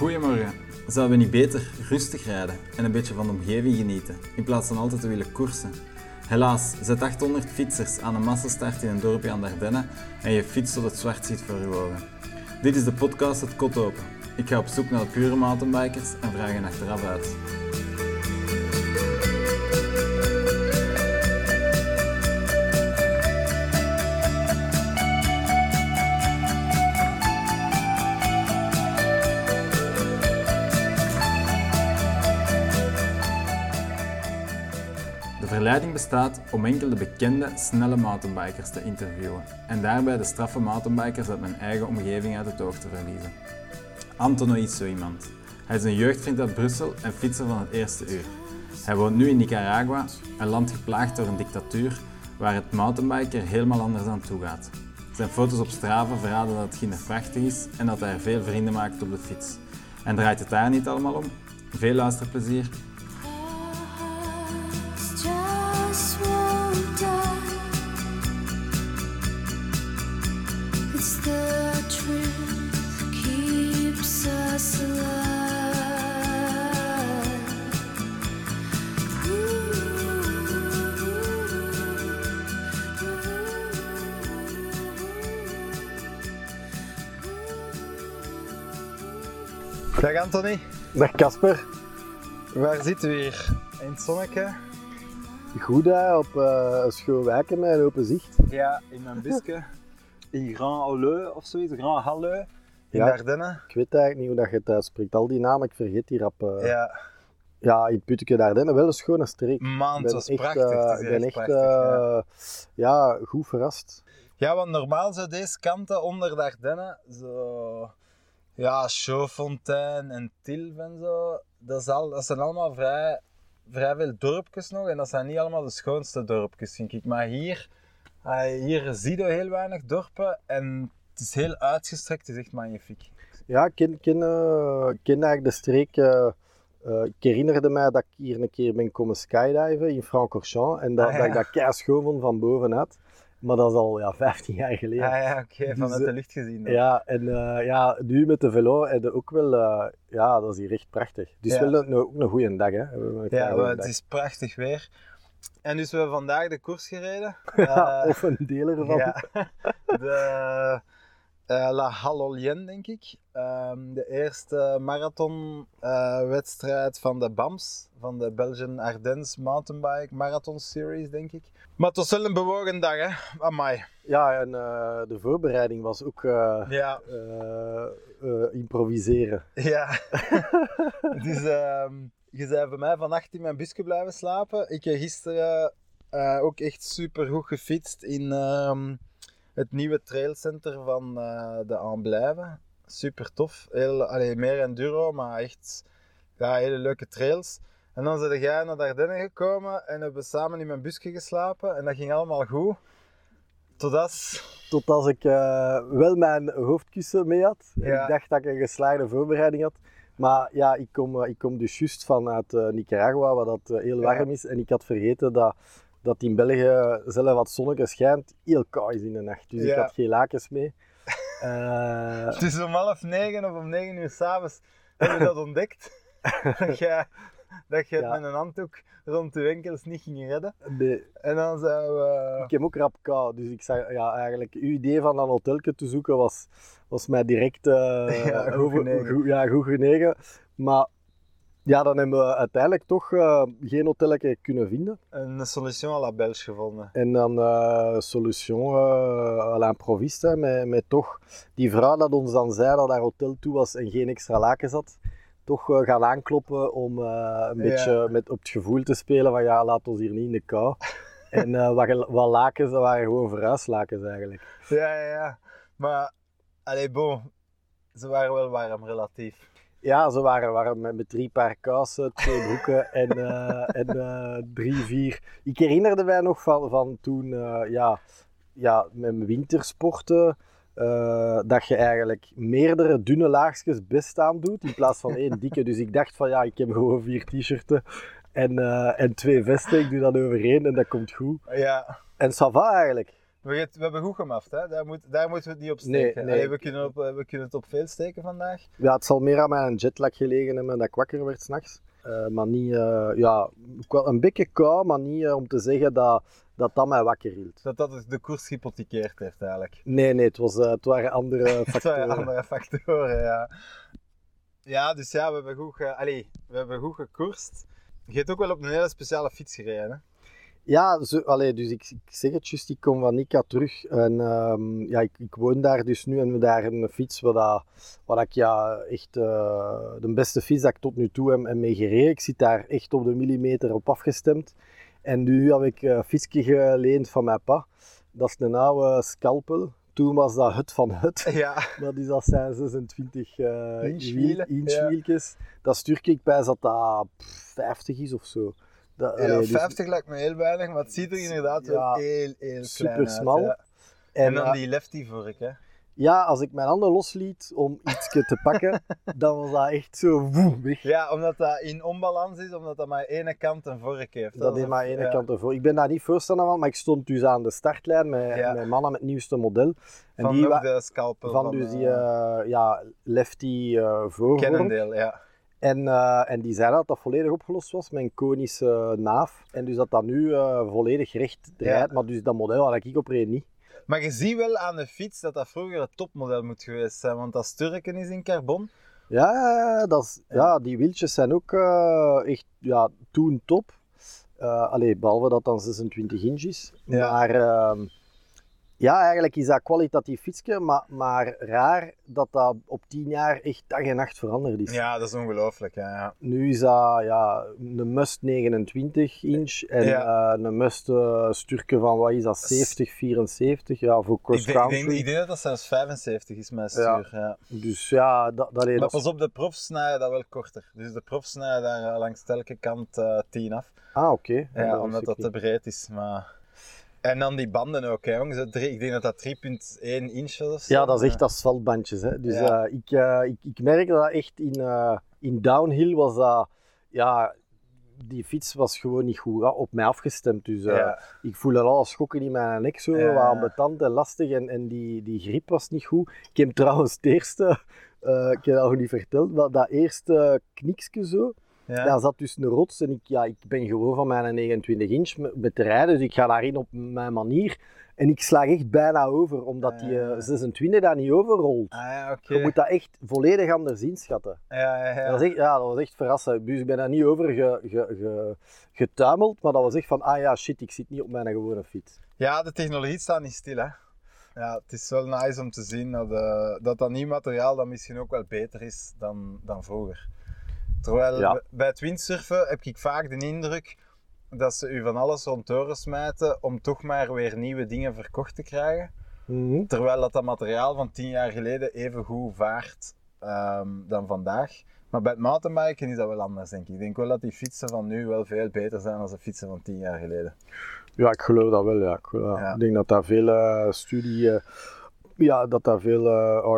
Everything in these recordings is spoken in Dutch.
Goedemorgen. Zouden we niet beter rustig rijden en een beetje van de omgeving genieten, in plaats van altijd te willen koersen? Helaas, zet 800 fietsers aan een massastart in een dorpje aan de Ardennen en je fiets tot het zwart ziet voor je ogen. Dit is de podcast Het Kot Open. Ik ga op zoek naar de pure mountainbikers en vraag hen achteraf uit. De verleiding bestaat om enkel de bekende, snelle mountainbikers te interviewen en daarbij de straffe mountainbikers uit mijn eigen omgeving uit het oog te verliezen. Antono is zo iemand. Hij is een jeugdvriend uit Brussel en fietser van het eerste uur. Hij woont nu in Nicaragua, een land geplaagd door een dictatuur waar het mountainbiken er helemaal anders aan toe gaat. Zijn foto's op Strava verraden dat het kinderprachtig is en dat hij er veel vrienden maakt op de fiets. En draait het daar niet allemaal om? Veel luisterplezier! Dag Anthony. Dag Casper. Waar zitten we hier? In het zonnetje? Goed hè, op een schoon wijken met een open zicht. Ja, in mijn biske. In Grand Halleux of zoiets, Grand Halleux. In de Ardennen. Ik weet eigenlijk niet hoe dat je het uitspreekt. Al die namen, ik vergeet die rap. Ja, in het putteke de Ardennen, wel een schone streek. Man, het was echt prachtig. Ik ben echt prachtig, ja, goed verrast. Ja, want normaal zo deze kanten onder de Ardennen, zo... Ja, Chaudfontein en Tilf en zo, dat zijn allemaal vrij veel dorpjes nog en dat zijn niet allemaal de schoonste dorpjes, denk ik. Maar hier zie je heel weinig dorpen en het is heel uitgestrekt, het is echt magnifiek. Ja, ik ken eigenlijk de streek. Ik herinnerde mij dat ik hier een keer ben komen skydiven in Francorchamps en dat ik dat kei schoon vond van bovenuit. Maar dat is al 15 jaar geleden. Ah ja, oké, vanuit dus, de lucht gezien. Dan. Ja, en nu met de velo heb je ook wel... dat is hier echt prachtig. Dus wel ook een goede dag, hè. Het is prachtig weer. En dus we hebben vandaag de koers gereden. Of een deel ervan. Ja. De La Hallolienne, denk ik. De eerste marathonwedstrijd van de BAMS, van de Belgian Ardennes Mountainbike Marathon Series, denk ik. Maar het was wel een bewogen dag, hè? Amai. Ja, en de voorbereiding was ook improviseren. Ja. Dus je bent bij mij vannacht in mijn busje blijven slapen. Ik heb gisteren ook echt super goed gefietst in... het nieuwe trailcenter van de Amblijven. Super tof. Meer enduro, maar echt hele leuke trails. En dan zijn jij naar de Ardennen gekomen en hebben samen in mijn busje geslapen. En dat ging allemaal goed. Totdat ik wel mijn hoofdkussen mee had. En ik dacht dat ik een geslaagde voorbereiding had. Maar ja, ik kom dus juist vanuit Nicaragua, waar dat heel warm is. En ik had vergeten dat in België, zelf wat zonnetje schijnt, heel koud is in de nacht. Dus ik had geen lakens mee. Het is om 8:30 of om 9:00 s'avonds hebben we dat ontdekt. dat je het met een handdoek rond de winkels niet ging redden. Nee. En dan zijn we... Ik heb ook rap koud. Dus ik zei, eigenlijk, uw idee van een hotelje te zoeken was mij direct goed genegen. Maar... Ja, dan hebben we uiteindelijk toch geen hotelletje kunnen vinden. Een solution à la Belge gevonden. En dan solution à l'improviste, met toch die vrouw dat ons dan zei dat haar hotel toe was en geen extra lakens had, toch gaan aankloppen om een beetje op het gevoel te spelen van laat ons hier niet in de kou. En wat lakens, dat waren gewoon verhuislakens eigenlijk. Ja. Maar, ze waren wel warm relatief. Ja, ze waren warm met 3 paar kousen, 2 broeken en 3, 4. Ik herinnerde mij nog van toen, met wintersporten, dat je eigenlijk meerdere dunne laagjes best aan doet in plaats van 1 dikke. Dus ik dacht ik heb gewoon 4 t-shirten en 2 vesten, ik doe dat overheen en dat komt goed. Ja. En ça va eigenlijk. We hebben goed gemaft, hè? Daar moeten we het niet op steken. Nee. We kunnen het op veel steken vandaag. Ja, het zal meer aan mijn jetlag gelegen hebben dat ik wakker werd s'nachts. Maar niet, ook wel een beetje kou, maar niet om te zeggen dat mij wakker hield. Dat de koers gehypothekeerd heeft eigenlijk. Nee, het waren andere factoren. Ja. Ja, dus ja, we hebben goed gekoerst. Je hebt ook wel op een hele speciale fiets gereden, hè? Ja, dus ik zeg het juist, ik kom van Nika terug en ik woon daar dus nu en we daar hebben een fiets wat ik echt de beste fiets dat ik tot nu toe heb mee gereden. Ik zit daar echt op de millimeter op afgestemd en nu heb ik een fietsje geleend van mijn pa. Dat is een oude Scalpel. Toen was dat Hut van Hut. Ja. Dat is dat zijn 26 inchwieltjes. Ja. Dat stuur ik bij dat 50 is of zo. 50 lijkt me heel weinig, maar het ziet er inderdaad wel heel super klein smal uit. Ja. En dan die lefty vork, hè? Ja, als ik mijn handen losliet om iets te pakken, dan was dat echt zo weg. Ja, omdat dat in onbalans is, omdat dat maar ene kant een vork heeft. Dat heeft maar ene kant een vork. Ik ben daar niet voorstander van, maar ik stond dus aan de startlijn met mijn mannen met het nieuwste model. En van die de Scalpel. Van dus die lefty voorvork. Kennendeel, ja. En die zei dat volledig opgelost was met een konische naaf. En dus dat nu volledig recht draait. Ja. Maar dus dat model had ik opreed niet. Maar je ziet wel aan de fiets dat vroeger het topmodel moet geweest zijn. Want dat sturken is in carbon. Ja, die wieltjes zijn ook echt toen top. Behalve dat dan 26 inch is. Ja. Maar eigenlijk is dat kwalitatief fietsje, maar raar dat dat op 10 jaar echt dag en nacht veranderd is. Ja, dat is ongelooflijk. Ja. Nu is dat een Must 29 inch en een Must sturke van, wat is dat, 70, 74? Ja, voor cross-country. Ik denk dat dat zelfs 75 is, mijn stuur. Ja. Dus ja, dat is... Maar pas op, de profs snijden dat wel korter. Dus de profs snijden daar langs telke kant 10 af. Ah, oké. Okay. Ja, omdat dat te breed is, maar... En dan die banden ook, hè, jongens. Ik denk dat 3,1 inch was. Ja, dat is echt asfaltbandjes. Hè. Dus ik merk dat echt in downhill was dat... Ja, die fiets was gewoon niet goed op mij afgestemd. Dus ik voelde al schokken in mijn nek. Zo, wat ambetant en lastig. En die grip was niet goed. Ik heb trouwens het eerste... ik heb dat nog niet verteld, maar dat eerste kniksje zo... Ja. Daar zat dus een rots en ik ben gewoon van mijn 29 inch met te rijden, dus ik ga daarin op mijn manier. En ik sla echt bijna over, omdat die 26 daar niet overrolt. Ah, ja, okay. Je moet dat echt volledig anders inschatten. Ja. Dat was echt verrassend. Dus ik ben daar niet over getuimeld, maar dat was echt van, shit, ik zit niet op mijn gewone fiets. Ja, de technologie staat niet stil, hè. Ja, het is wel nice om te zien dat nieuw materiaal dat misschien ook wel beter is dan vroeger. Terwijl bij het windsurfen heb ik vaak de indruk dat ze u van alles rondtoren smijten om toch maar weer nieuwe dingen verkocht te krijgen. Mm-hmm. Terwijl dat materiaal van 10 jaar geleden even goed vaart dan vandaag. Maar bij het mountainbiken is dat wel anders, denk ik. Ik denk wel dat die fietsen van nu wel veel beter zijn dan de fietsen van 10 jaar geleden. Ja, ik geloof dat wel. Ja. Ik denk dat daar veel studie... dat daar veel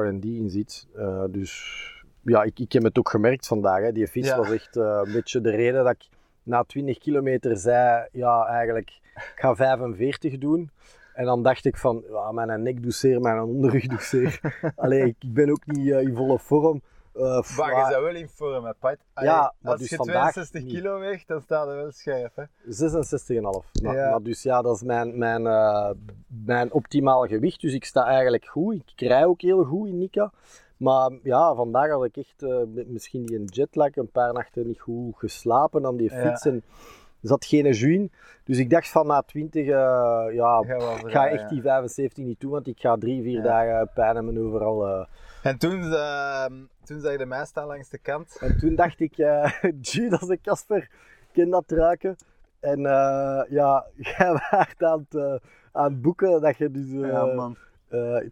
R&D in zit. Dus... Ja, ik heb het ook gemerkt vandaag. Hè. Die fiets was echt een beetje de reden dat ik na 20 kilometer zei... Ja, eigenlijk, ik ga 45 doen. En dan dacht ik van, mijn nek doet zeer, mijn onderrug doet zeer. Allee, ik ben ook niet in volle vorm. Maar je bent wel in vorm, hè, Pat? Als dus je 62 kilo weegt, dan staat er wel scherp, hè? 66,5. Maar dus dat is mijn optimaal gewicht. Dus ik sta eigenlijk goed. Ik rij ook heel goed in Nika. Maar vandaag had ik echt misschien die jetlag, een paar nachten niet goed geslapen aan die fiets en er zat geen jus in. Dus ik dacht van na 20, ik ga echt die 75 niet doen, want ik ga 3-4 dagen pijn hebben overal. En toen zag je mij staan langs de kant. En toen dacht ik, dat is de Casper, ken dat ruiken. En jij waart aan het boeken dat je dus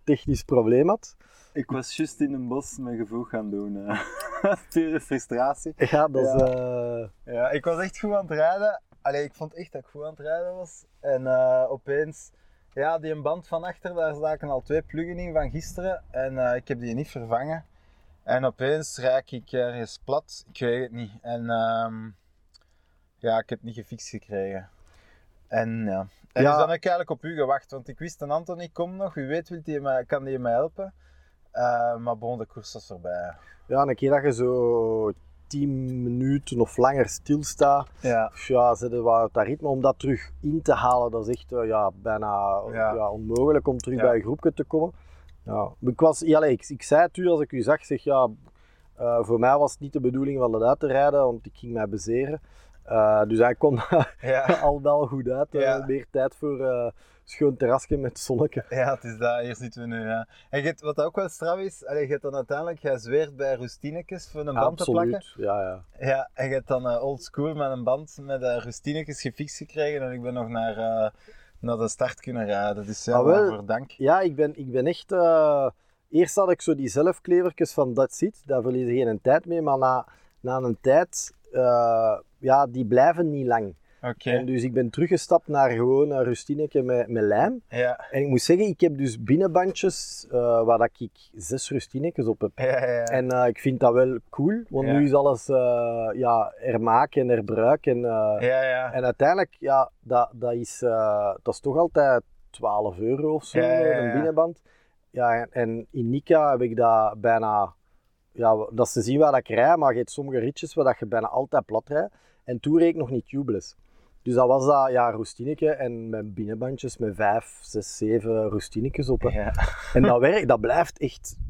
technisch probleem had. Ik was juist in een bos mijn gevoel gaan doen. Pure frustratie. Ja, dat is... Ja, ik was echt goed aan het rijden. Allee, ik vond echt dat ik goed aan het rijden was. En opeens... Ja, die band van achter, daar zaten al 2 pluggen in van gisteren. En ik heb die niet vervangen. En opeens raak ik ergens plat. Ik weet het niet. En ik heb het niet gefixt gekregen. En ja, er is dan ook eigenlijk op u gewacht, want ik wist en Anthony komt nog, wie weet kan die mij helpen. Maar bon, de koers was voorbij. Ja, en een keer dat je zo 10 minuten of langer stilstaat, zetten we dat ritme om dat terug in te halen. Dat is echt bijna onmogelijk om terug bij een groepje te komen. Ja. Ik zei het u, als ik u zag, voor mij was het niet de bedoeling van dat uit te rijden, want ik ging mij bezeren. Dus hij kwam al wel goed uit. Meer tijd voor schoon terrasje met zonnetje. Ja, het is dat. Hier zitten we nu. Ja. En wat ook wel straf is, je hebt dan uiteindelijk, jij zweert bij rustinekes voor een band te plakken. Absoluut, ja. En je hebt dan old school met een band met rustinekes gefixt gekregen en ik ben nog naar de start kunnen rijden. Dus ja, waarvoor dank. Ja, ik ben echt... Eerst had ik zo die zelfklevertjes van That's It, daar verlies je geen tijd mee, maar na een tijd... die blijven niet lang. Okay. En dus ik ben teruggestapt naar gewoon een rustineke met lijm. Ja. En ik moet zeggen, ik heb dus binnenbandjes waar dat ik 6 rustinekes op heb. Ja. En ik vind dat wel cool, want nu is alles hermaak en herbruik. En uiteindelijk, dat is toch altijd €12 of zo, een binnenband. Ja, en in Nika heb ik dat bijna... Ja, dat is te zien waar ik rij, maar je hebt sommige ritjes waar je bijna altijd plat rijdt. En toen reed ik nog niet tubeless. Dus dat was dat roestineke en mijn binnenbandjes met 5, 6, 7 roestinekes op. Ja. En dat werkt,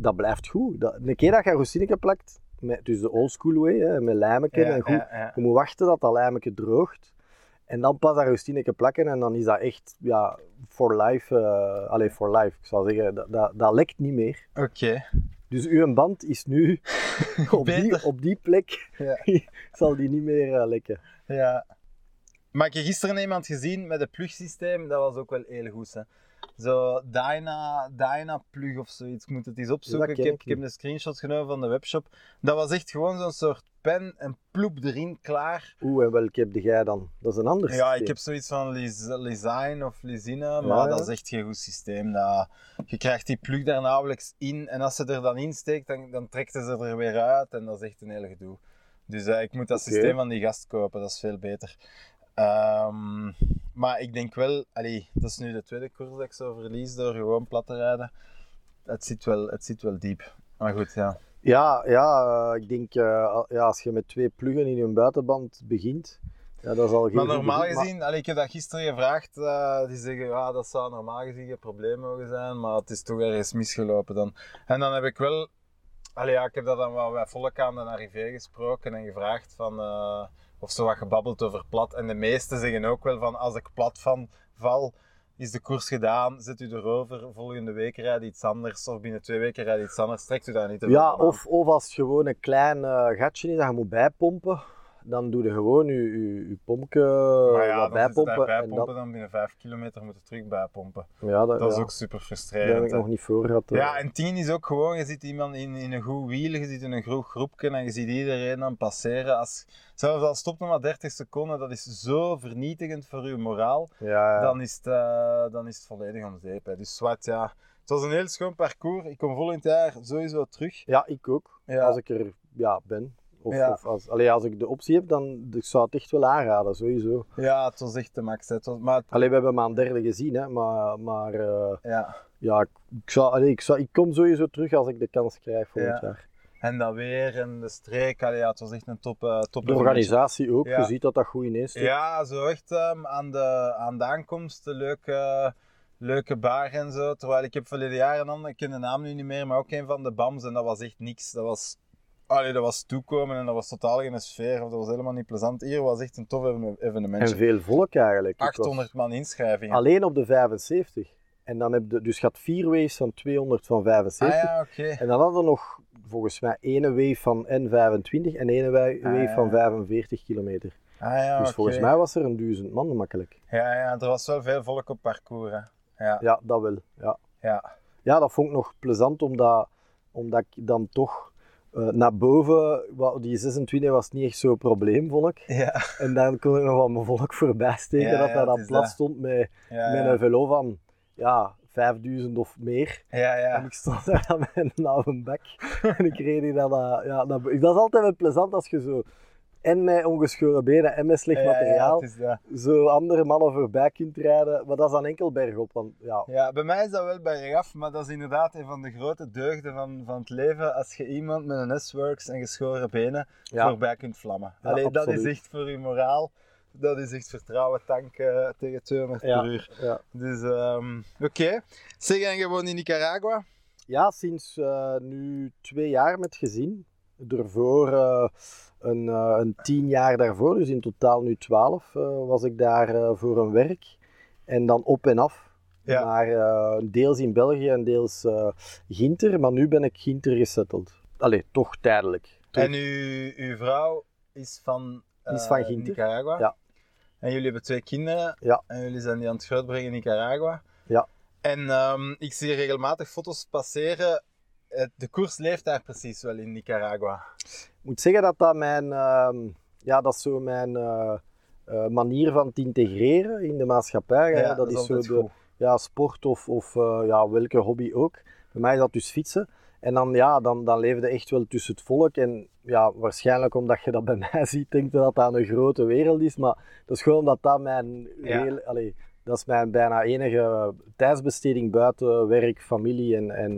dat blijft goed. Een keer dat je roestineke plakt, dus de old school way, met lijmeken en goed. Ja. Je moet wachten dat dat lijmeke droogt. En dan pas dat roestineke plakken en dan is dat echt for life. For life. Ik zou zeggen, dat lekt niet meer. Oké. Dus uw band is nu op die plek, zal die niet meer lekken. Ja. Maar ik heb gisteren iemand gezien met het plugsysteem, dat was ook wel heel goed. Hè. Zo Dyna plug of zoiets, ik moet het eens opzoeken. Ja, ik heb een screenshot genomen van de webshop. Dat was echt gewoon zo'n soort pen en ploep erin, klaar. En welke heb jij dan? Dat is een ander systeem. Ja, ik heb zoiets van Lizine of Lizine, maar dat is echt geen goed systeem. Je krijgt die plug daar nauwelijks in en als ze er dan insteekt, dan trekt ze er weer uit en dat is echt een hele gedoe. Dus ik moet dat systeem van die gast kopen, dat is veel beter. Maar ik denk wel, dat is nu de tweede koers dat ik zo verlies door gewoon plat te rijden. Het zit wel diep. Maar goed, ja. Ja, ik denk, als je met 2 pluggen in een buitenband begint, dat is al geen... Maar normaal gezien, ik heb dat gisteren gevraagd, die zeggen, dat zou normaal gezien geen probleem mogen zijn, maar het is toch ergens misgelopen dan. En dan heb ik wel, ik heb dat dan wel bij volk aan de arrivé gesproken en gevraagd van... Of zo wat gebabbeld over plat. En de meesten zeggen ook wel van, als ik plat van val, is de koers gedaan, zet u erover, volgende week rijdt iets anders, of binnen 2 weken rijdt iets anders, trekt u daar niet over. Ja, of als het gewoon een klein gatje is dat je moet bijpompen, dan doe je gewoon je pompje wat bijpompen. Maar bijpompen, dan binnen 5 kilometer moet je terug bijpompen. Ja, dat is ook super frustrerend. Daar heb ik nog niet voor gehad. Ja, en 10 is ook gewoon, je ziet iemand in een goed wiel, je zit in een groep groepje en je ziet iedereen dan passeren. Zelfs al stopt nog maar 30 seconden, dat is zo vernietigend voor je moraal, dan is het volledig om zeep. Hè. Dus het was een heel schoon parcours. Ik kom volgend jaar sowieso terug. Ja, ik ook. Ja. Als ik er ben. Of als ik de optie heb, dan zou het echt wel aanraden, sowieso. Ja, het was echt de max. We hebben maar een derde gezien, hè, maar ik kom sowieso terug als ik de kans krijg volgend jaar. En dat weer, en de streek, het was echt een top de organisatie ook, je ziet dat dat goed ineens doet. Ja, zo echt aan de aankomst, de leuke bar en zo. Terwijl ik heb verleden jaar ik ken de naam nu niet meer, maar ook een van de BAM's en dat was echt niks. Dat was toekomen en dat was totaal geen sfeer, of dat was helemaal niet plezant. Hier was echt een tof evenementje. En veel volk eigenlijk. 800 man inschrijvingen. Alleen op de 75. En dan heb je, dus gaat 4 waves van 200 van 75. Okay. En dan hadden we nog volgens mij 1 wave van N25 en 1 wave van 45 kilometer. Dus volgens mij was er 1000 man makkelijk. Ja, er was wel veel volk op parcours. Hè. Ja, dat wel. Ja, dat vond ik nog plezant, omdat ik dan toch... naar boven, die 26 was niet echt zo'n probleem, vond ik. Ja. En dan kon ik nog wel mijn volk voorbij steken, dat daar dan plat stond met een velo van 5000 of meer. Ja. En ik stond daar dan met een oude bek en ik reed hier dan... Dat is altijd wel plezant als je zo en met ongeschoren benen en met slecht materiaal, zo andere mannen voorbij kunt rijden. Maar dat is dan enkel bergop. Want, ja, bij mij is dat wel bergaf, maar dat is inderdaad een van de grote deugden van het leven. Als je iemand met een S-Works en geschoren benen voorbij kunt vlammen. Ja, allee, dat is echt voor je moraal. Dat is echt vertrouwen tanken tegen 200 per uur. Ja. Dus, oké. Zeg, en je woont in Nicaragua? Ja, sinds nu 2 jaar met gezin. Daarvoor een 10 jaar daarvoor, dus in totaal nu 12, was ik daar voor een werk. En dan op en af. Ja. Maar deels in België en deels Ginter. Maar nu ben ik Ginter gesetteld. Allee, toch tijdelijk. En uw vrouw is van... is van Ginter. Nicaragua. Ja. En jullie hebben 2 kinderen. Ja. En jullie zijn die aan het grootbrengen in Nicaragua. Ja. En ik zie regelmatig foto's passeren. De koers leeft daar precies wel in Nicaragua. Ik moet zeggen dat dat mijn... dat is zo mijn manier van te integreren in de maatschappij. Ja, dat is zo de sport of welke hobby ook. Bij mij is dat dus fietsen. En dan leefde echt wel tussen het volk. En ja, waarschijnlijk omdat je dat bij mij ziet, denk je dat dat een grote wereld is. Maar dat is gewoon omdat dat mijn... dat is mijn bijna enige tijdsbesteding buiten werk, familie en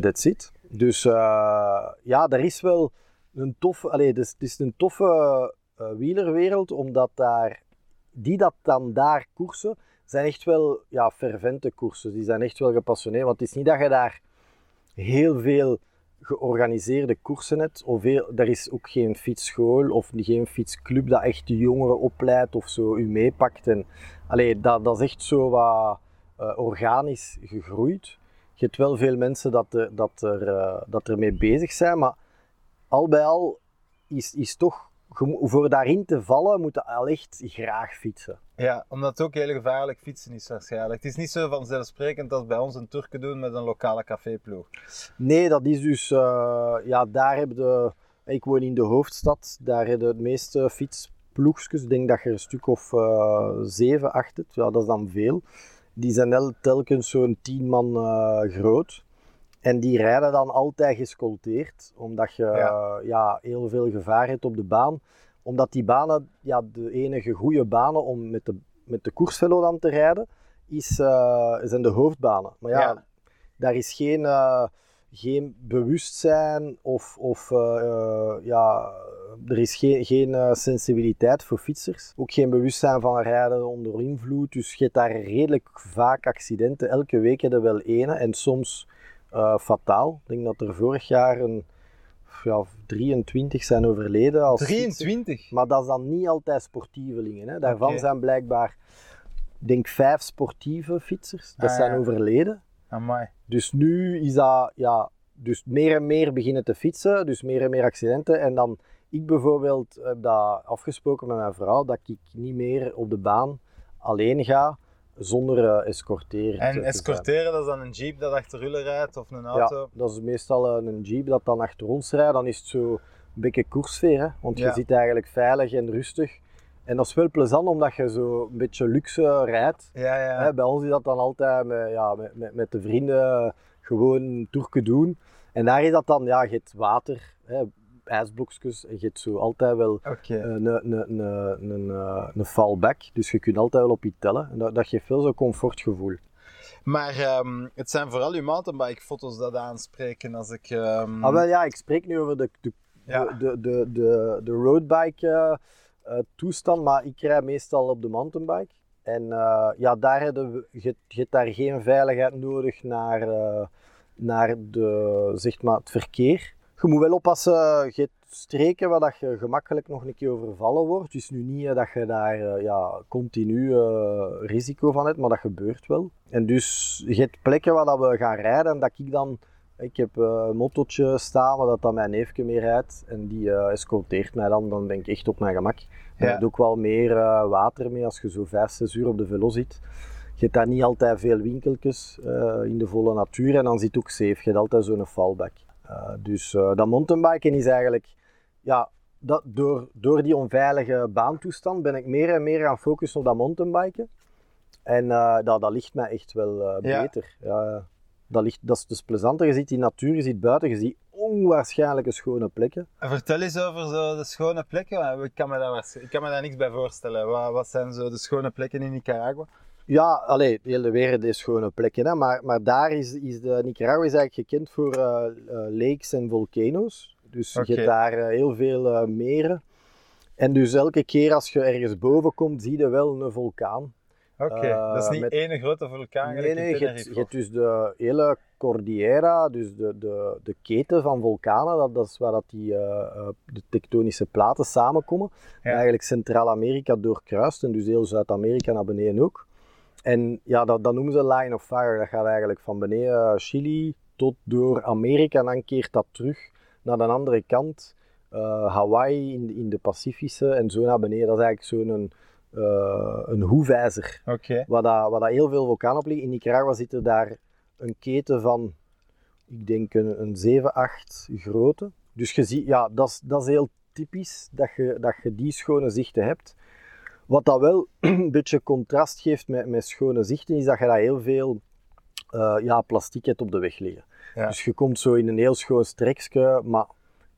that's it. Dus er is wel een toffe... het is een toffe wielerwereld, omdat daar... Die dat dan daar koersen... zijn echt wel fervente koersen. Die zijn echt wel gepassioneerd. Want het is niet dat je daar heel veel georganiseerde koersen hebt. Of er is ook geen fietsschool of geen fietsclub dat echt de jongeren opleidt of zo u meepakt. Dat is echt zo wat organisch gegroeid. Je hebt wel veel mensen dat er mee bezig zijn. Maar al bij al is toch... Voor daarin te vallen moet je al echt graag fietsen. Ja, omdat het ook heel gevaarlijk fietsen is waarschijnlijk. Het is niet zo vanzelfsprekend als bij ons een toerke doen met een lokale caféploeg. Nee, dat is dus... daar heb je... Ik woon in de hoofdstad. Daar heb je het meeste fietsploegjes. Ik denk dat je er een stuk of 7, 8 hebt. Ja, dat is dan veel. Die zijn telkens zo'n 10 man groot. En die rijden dan altijd gescolteerd, omdat je heel veel gevaar hebt op de baan. Omdat die banen, de enige goede banen om met de koersvelo dan te rijden, zijn de hoofdbanen. Maar daar is geen bewustzijn of er is geen sensibiliteit voor fietsers. Ook geen bewustzijn van rijden onder invloed. Dus je hebt daar redelijk vaak accidenten. Elke week heb je wel ene en soms... fataal. Ik denk dat er vorig jaar 23 zijn overleden. 23? Fietser. Maar dat is dan niet altijd sportievelingen. Hè. Daarvan zijn blijkbaar, ik denk, 5 sportieve fietsers. Dat zijn overleden. Amai. Dus nu is dat, dus meer en meer beginnen te fietsen. Dus meer en meer accidenten. En dan, ik bijvoorbeeld heb dat afgesproken met mijn vrouw, dat ik niet meer op de baan alleen ga. Zonder escorteren. En escorteren, dat is dan een jeep dat achter jullie rijdt of een auto? Ja, dat is meestal een jeep dat dan achter ons rijdt. Dan is het zo een beetje koerssfeer, hè? Want je zit eigenlijk veilig en rustig. En dat is wel plezant omdat je zo een beetje luxe rijdt. Ja. Hè? Bij ons is dat dan altijd met de vrienden gewoon een toerke doen. En daar is dat dan, je hebt water, hè? Ijsblokjes en je hebt zo altijd wel een fallback. Dus je kunt altijd wel op je tellen. En dat geeft veel zo'n comfortgevoel. Maar het zijn vooral uw mountainbike-foto's dat aanspreken als ik... ik spreek nu over de roadbike-toestand, maar ik rij meestal op de mountainbike. En daar heb je daar geen veiligheid nodig naar de, zeg maar, het verkeer. Je moet wel oppassen, je hebt streken waar je gemakkelijk nog een keer overvallen wordt. Dus nu niet dat je daar continu risico van hebt, maar dat gebeurt wel. En dus je hebt plekken waar dat we gaan rijden en dat ik dan... Ik heb een mottootje staan waar dat mijn neefje mee rijdt en die escorteert mij dan. Dan ben ik echt op mijn gemak. Je hebt ook wel meer water mee als je zo 5, 6 uur op de velo zit. Je hebt daar niet altijd veel winkeltjes in de volle natuur en dan zit ook safe. Je hebt altijd zo'n fallback. Dus dat mountainbiken is eigenlijk, door die onveilige baantoestand ben ik meer en meer gaan focussen op dat mountainbiken. En dat ligt mij echt wel beter. Dat is dus plezanter. Je ziet die natuur, je ziet buiten, je ziet onwaarschijnlijke schone plekken. Vertel eens over zo de schone plekken. Ik kan me daar niks bij voorstellen. Wat zijn zo de schone plekken in Nicaragua? Ja, de hele wereld is schone plekken. Hè? Maar daar is Nicaragua is eigenlijk gekend voor lakes en volcano's. Dus je hebt daar heel veel meren. En dus elke keer als je ergens boven komt, zie je wel een vulkaan. Oké, dat is niet één grote vulkaan. Nee, je hebt dus de hele Cordillera, dus de keten van vulkanen, dat is waar dat de tektonische platen samenkomen. Ja. Eigenlijk Centraal-Amerika doorkruist en dus heel Zuid-Amerika naar beneden ook. En ja, dat noemen ze Line of Fire. Dat gaat eigenlijk van beneden Chili tot door Amerika en dan keert dat terug naar de andere kant. Hawaii in de Pacifische en zo naar beneden. Dat is eigenlijk zo'n een hoefijzer. Okay. Waar dat heel veel vulkanen op liggen. In Nicaragua zit er daar een keten van, ik denk een 7, 8 grote. Dus je ziet, ja, dat is heel typisch dat je die schone zichten hebt. Wat dat wel een beetje contrast geeft met schone zichten, is dat je daar heel veel plastic hebt op de weg liggen. Ja. Dus je komt zo in een heel schoon streksje, maar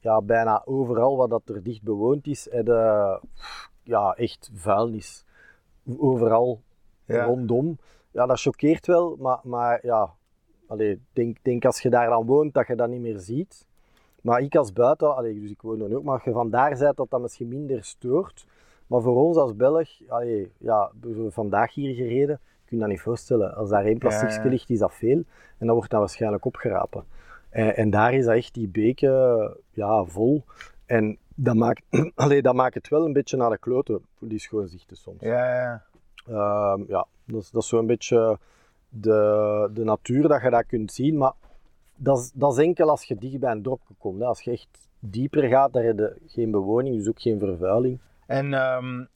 ja, bijna overal wat dat er dicht bewoond is, echt vuilnis. Overal, rondom. Ja, dat choqueert wel, maar denk als je daar dan woont, dat je dat niet meer ziet. Maar ik als buiten, dus ik woon er nu ook, maar als je vandaar bent, dat misschien minder stoort. Maar voor ons als Belg, we vandaag hier gereden, kun je dat niet voorstellen. Als daar één plasticje ligt, is dat veel. En dat wordt dan waarschijnlijk opgerapen. En daar is dat echt die beken vol. En dat maakt het wel een beetje naar de kloten, voor die schoonzichten soms. Ja. Dat is zo'n beetje de natuur dat je dat kunt zien. Maar dat is enkel als je dicht bij een dorpje komt. Hè. Als je echt dieper gaat, daar heb je geen bewoning, dus ook geen vervuiling. En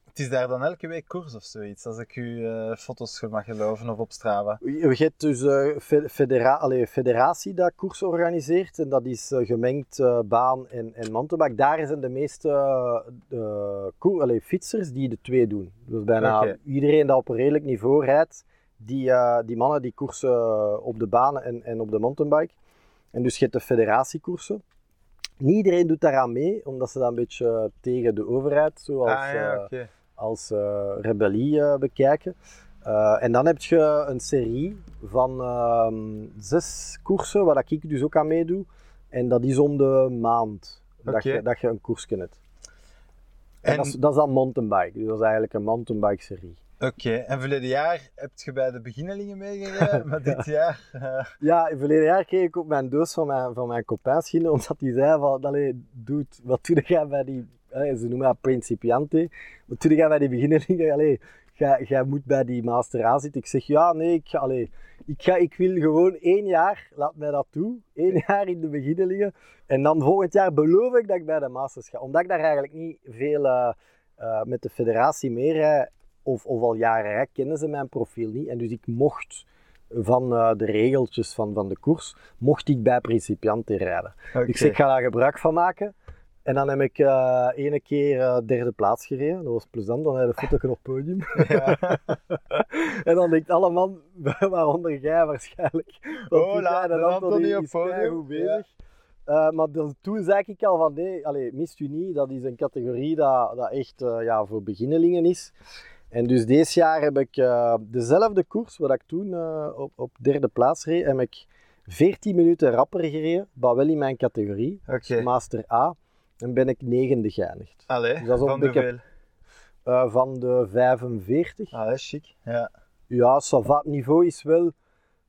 het is daar dan elke week koers of zoiets, als ik uw foto's mag geloven of op Strava? Je hebt dus federatie dat koers organiseert en dat is gemengd baan en mountainbike. Daar zijn de meeste fietsers die de twee doen. Dus bijna iedereen dat op een redelijk niveau rijdt, die mannen die koersen op de baan en op de mountainbike. En dus je hebt de federatiekoersen. Niet iedereen doet daaraan mee, omdat ze dat een beetje tegen de overheid, als rebellie bekijken. En dan heb je een serie van 6 koersen, waar ik dus ook aan meedoe. En dat is om de maand dat je een koersje hebt. En dat is dan mountainbike, dus dat is eigenlijk een mountainbike serie. Oké, en verleden jaar heb je bij de beginnelingen meegereden, maar dit jaar... Verleden jaar kreeg ik op mijn doos van mijn copains schinnen, omdat die zei van, wat doe jij bij die... ze noemen dat principiante. Wat doe jij bij die beginnelingen? Jij moet bij die master A zitten. Ik zeg, ik wil gewoon 1 jaar, laat mij dat toe, 1 jaar in de beginnelingen. En dan volgend jaar beloof ik dat ik bij de masters ga. Omdat ik daar eigenlijk niet veel met de federatie mee rijd. Of al jaren kennen ze mijn profiel niet. En dus ik mocht van de regeltjes van de koers, mocht ik bij principianten rijden. Okay. Dus ik ga daar gebruik van maken. En dan heb ik ene keer 3e plaats gereden. Dat was plezant, dan had ik een foto op het podium. Ja. En dan denkt alle man, waaronder jij waarschijnlijk. Anthony is goed bezig. Maar toen zei ik al van mist u niet, dat is een categorie dat echt voor beginnelingen is. En dus dit jaar heb ik dezelfde koers, wat ik toen op 3e plaats reed, heb ik 14 minuten rapper gereden, maar wel in mijn categorie, Master A. En ben ik 9e geëindigd. Dus dat is van hoeveel? Van de 45. Dat is chic. Ja, het niveau is wel...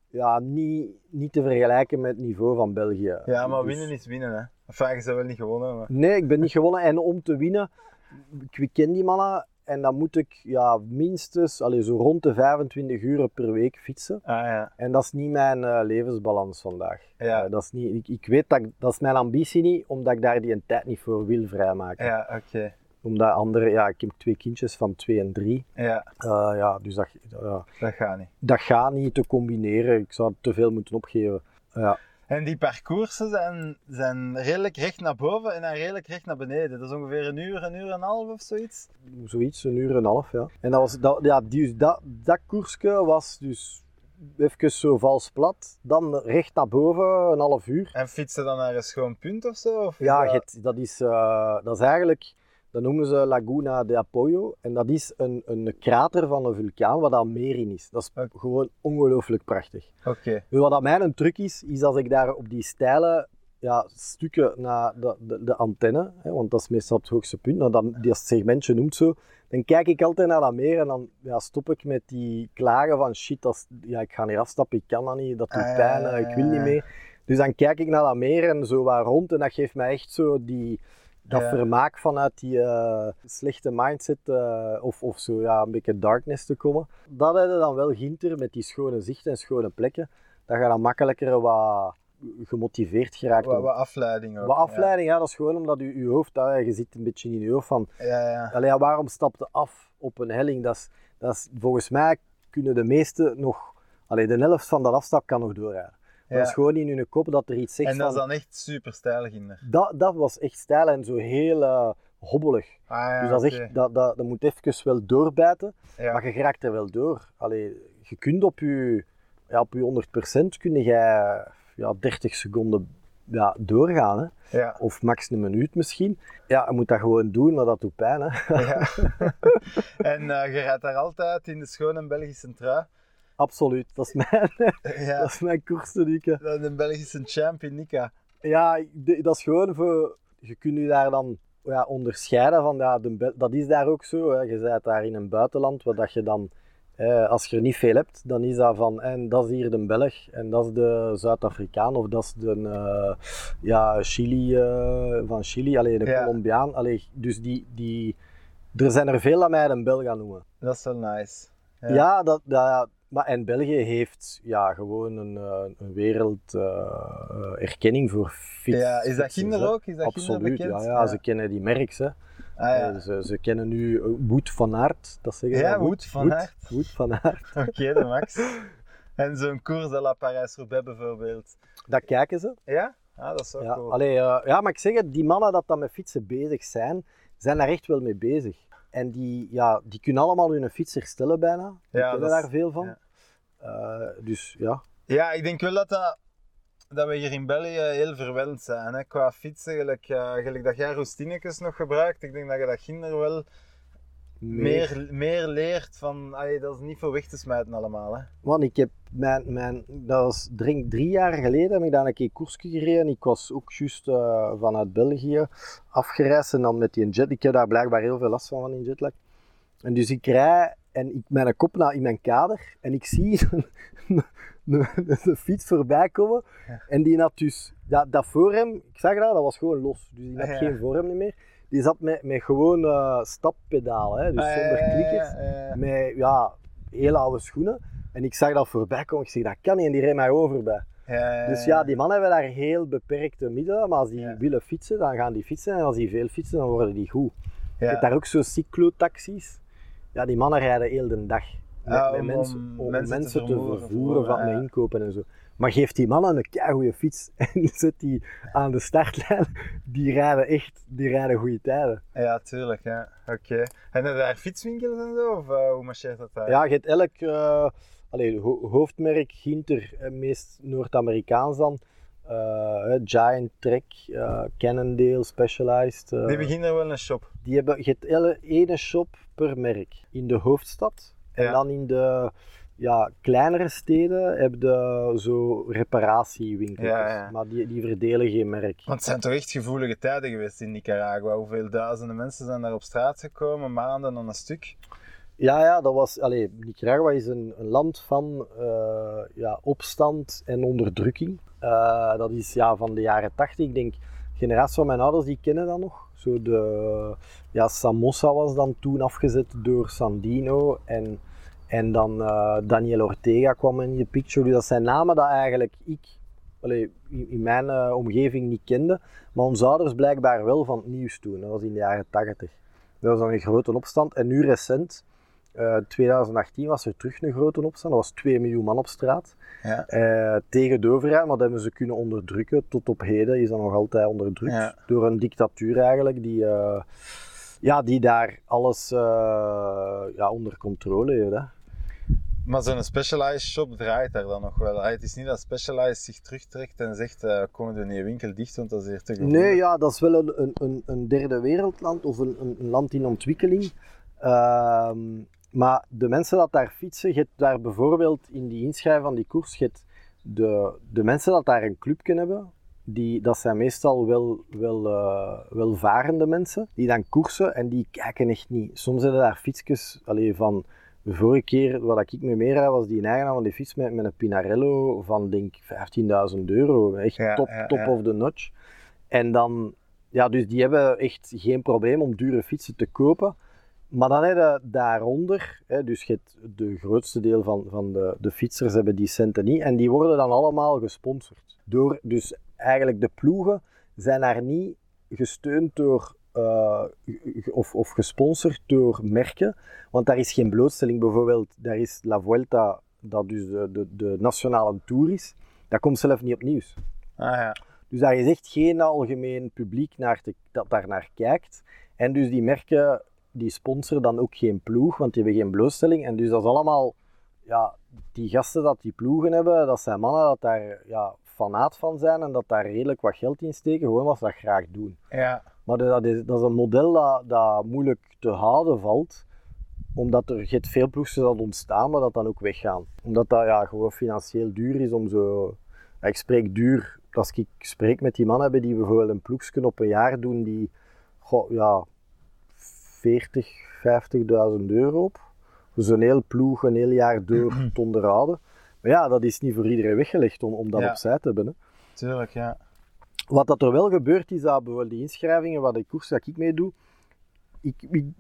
Ja, niet te vergelijken met het niveau van België. Ja, maar dus... winnen is winnen, hè. Enfin, je bent wel niet gewonnen, maar... Nee, ik ben niet gewonnen. En om te winnen, ik ken die mannen. En dan moet ik minstens zo rond de 25 uur per week fietsen. En dat is niet mijn levensbalans vandaag. Ja. Dat is niet, ik weet dat is mijn ambitie niet, omdat ik daar die tijd niet voor wil vrijmaken. Ja, oké. Omdat andere, ik heb 2 kindjes van 2 en 3. Dus dat gaat niet. Dat gaat niet te combineren. Ik zou te veel moeten opgeven. Ja. En die parcoursen zijn redelijk recht naar boven en dan redelijk recht naar beneden. Dat is ongeveer een uur en een half of zoiets? Zoiets, een uur en een half, ja. En dat koersje was dus even zo vals plat, dan recht naar boven, een half uur. En fietsen dan naar een schoon punt of zo? Of ja, dat is eigenlijk, dat noemen ze Laguna de Apoyo. En dat is een krater van een vulkaan waar dan meer in is. Dat is gewoon ongelooflijk prachtig. Okay. Dus wat aan mij een truc is, is als ik daar op die steile stukken naar de antenne, hè, want dat is meestal op het hoogste punt, nou, dat segmentje noemt zo, dan kijk ik altijd naar dat meer en dan stop ik met die klagen van shit, ik ga niet afstappen, ik kan dat niet, dat doet pijn, ik wil niet meer. Dus dan kijk ik naar dat meer en zo waar rond en dat geeft mij echt zo dat vermaak vanuit die slechte mindset of zo een beetje darkness te komen. Dat heb je dan wel ginter met die schone zichten en schone plekken, dat je dan makkelijker wat gemotiveerd geraakt. Wat afleiding ook. Wat afleiding, ja, dat is gewoon omdat je hoofd, je zit een beetje in je hoofd van, waarom stapte af op een helling? Dat is, volgens mij kunnen de meesten nog, de helft van dat afstap kan nog doorrijden. Maar dat is gewoon in hun kop dat er iets zegt. En dat is dan echt super stijl, Ginder. Dat was echt stijl en zo heel hobbelig. Dus dat is echt, dat moet even wel doorbijten, maar je geraakt er wel door. Je kunt op je 100% kun jij 30 seconden doorgaan. Hè? Ja. Of max een minuut misschien. Ja, je moet dat gewoon doen, maar dat doet pijn. Hè? Ja. En je rijdt daar altijd in de schone Belgische trui. Absoluut, dat is mijn koersen, Nika. Dat is een Belgische champion, Nika. Ja, dat is gewoon voor... Je kunt je daar dan onderscheiden van... dat is daar ook zo. Hè. Je bent daar in een buitenland, wat dat je dan... als je er niet veel hebt, dan is dat van, en dat is hier de Belg, en dat is de Zuid-Afrikaan, of dat is de Chili, de Colombiaan. Dus er zijn er veel dat mij een Belg gaan noemen. Dat is wel nice. Ja, en België heeft gewoon een werelderkenning voor fiets. Ja, is dat Ginder ook? Is dat Ginder bekend? Absoluut, ja, ze kennen die merks, hè. Ze kennen nu Wout van Aert, dat zeggen ze. Ja, Wout van Aert. Oké, de max. En zo'n koers à la Parijs-Roubaix bijvoorbeeld. Dat kijken ze. Ja? Ah, dat is ook cool. Maar ik zeg het, die mannen dat met fietsen bezig zijn, zijn daar echt wel mee bezig. En die kunnen allemaal hun fiets herstellen bijna. Die kunnen daar veel van. Ja. Ja, ik denk wel dat we hier in België heel verwend zijn, hè? Qua fietsen, gelijk dat jij roestinekes nog gebruikt. Ik denk dat je dat Ginder wel meer leert van, dat is niet voor weg te smijten allemaal. Hè? Want ik heb dat was 3 jaar geleden, heb ik dan een keer koersje gereden. Ik was ook juist vanuit België afgereisd en dan met die jet. Ik heb daar blijkbaar heel veel last van die jetlag. En dus ik rij en ik mijn kop in mijn kader en ik zie de fiets voorbij komen en die had dus dat voorrem, ik zag dat was gewoon los, dus die had geen voorrem meer. Die zat met gewoon stappedaal, hè, dus zonder klikkers, met heel oude schoenen. En ik zag dat voorbij komen, ik zeg dat kan niet en die reed mij over bij. Dus die mannen hebben daar heel beperkte middelen, maar als die willen fietsen, dan gaan die fietsen en als die veel fietsen, dan worden die goed. Je hebt daar ook zo cyclotaxis, die mannen rijden heel de dag. Om mensen te vervoeren met inkopen en zo. Maar geef die mannen een keigoede fiets en zet die aan de startlijn. Die rijden echt, goede tijden. Ja, tuurlijk. Ja. Okay. En er daar fietswinkels en zo? Of hoe marcheert dat daar? Ja, je hebt elk hoofdmerk, Ginter, meest Noord-Amerikaans dan. Giant, Trek, Cannondale, Specialized. Die beginnen wel een shop? Je hebt één shop per merk in de hoofdstad. En dan in de kleinere steden heb je zo reparatiewinkels, maar die verdelen geen merk. Want het zijn toch echt gevoelige tijden geweest in Nicaragua? Hoeveel duizenden mensen zijn daar op straat gekomen, maanden aan een stuk? Ja, dat was... Nicaragua is een land van opstand en onderdrukking. Dat is van de jaren 80, ik denk... De generatie van mijn ouders die kennen dat nog. Zo Somoza was dan toen afgezet door Sandino en dan Daniel Ortega kwam in de picture. Dus dat zijn namen die eigenlijk in mijn omgeving niet kende, maar onze ouders blijkbaar wel van het nieuws toen. Dat was in de jaren 80. Dat was dan een grote opstand en nu recent, 2018 was er terug een grote opstand. Dat was 2 miljoen man op straat. Ja. Tegen de overheid, maar dat hebben ze kunnen onderdrukken. Tot op heden is dat nog altijd onderdrukt. Ja. Door een dictatuur eigenlijk die daar alles onder controle heeft. Hè. Maar zo'n Specialized shop draait daar dan nog wel. Het is niet dat Specialized zich terugtrekt en zegt, komen we in je winkel dicht, want dat is hier te gevoelig. Nee, ja, dat is wel een derde wereldland of een land in ontwikkeling. Maar de mensen dat daar fietsen, je hebt daar bijvoorbeeld in die inschrijving van die koers, je hebt de mensen dat daar een clubje hebben, dat zijn meestal welvarende mensen, die dan koersen en die kijken echt niet. Soms zijn er daar fietsjes van... De vorige keer, wat ik mee meerrijd, was die eigenaar van die fiets met een Pinarello van, denk ik, €15.000. Echt top of the notch. En dan, ja, dus die hebben echt geen probleem om dure fietsen te kopen. Maar dan heb je daaronder, dus je hebt de grootste deel van de fietsers hebben die centen niet. En die worden dan allemaal gesponsord. Dus eigenlijk de ploegen zijn daar niet gesteund door... Of gesponsord door merken, want daar is geen blootstelling. Bijvoorbeeld, daar is La Vuelta, dat dus de nationale tour is, dat komt zelf niet op nieuws. Ah, ja. Dus daar is echt geen algemeen publiek dat daar naar kijkt. En dus die merken, die sponsoren dan ook geen ploeg, want die hebben geen blootstelling. En dus dat is allemaal, ja, die gasten dat die ploegen hebben, dat zijn mannen dat daar, ja, fanaat van zijn en dat daar redelijk wat geld in steken, gewoon wat ze dat graag doen. Ja. Maar dat is een model dat moeilijk te houden valt, omdat er veel ploegjes dat ontstaan, maar dat dan ook weggaan. Omdat dat, ja, gewoon financieel duur is om zo... Ja, ik spreek duur. Als ik spreek met die mannen hebben die bijvoorbeeld een ploegje op een jaar doen die, ja, €40.000, €50.000 op. Dus een heel ploeg, een heel jaar door te onderhouden. Maar ja, dat is niet voor iedereen weggelegd om dat opzij te hebben. Hè. Tuurlijk, ja. Wat dat er wel gebeurt, is dat bijvoorbeeld die inschrijvingen, wat de koers dat ik mee doe,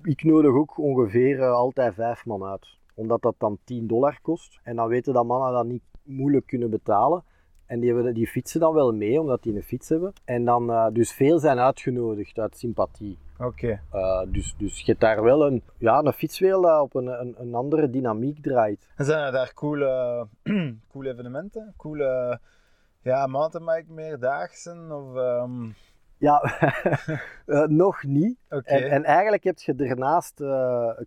ik nodig ook ongeveer altijd 5 man uit. Omdat dat dan $10 kost. En dan weten dat mannen dat niet moeilijk kunnen betalen. En die fietsen dan wel mee, omdat die een fiets hebben. En dan, dus veel zijn uitgenodigd uit sympathie. Oké. Dus je hebt daar wel een fietswereld dat op een andere dynamiek draait. En zijn er daar coole evenementen? Coole... Ja, mountainbike meerdaagsen of... Ja, nog niet. Okay. En eigenlijk heb je daarnaast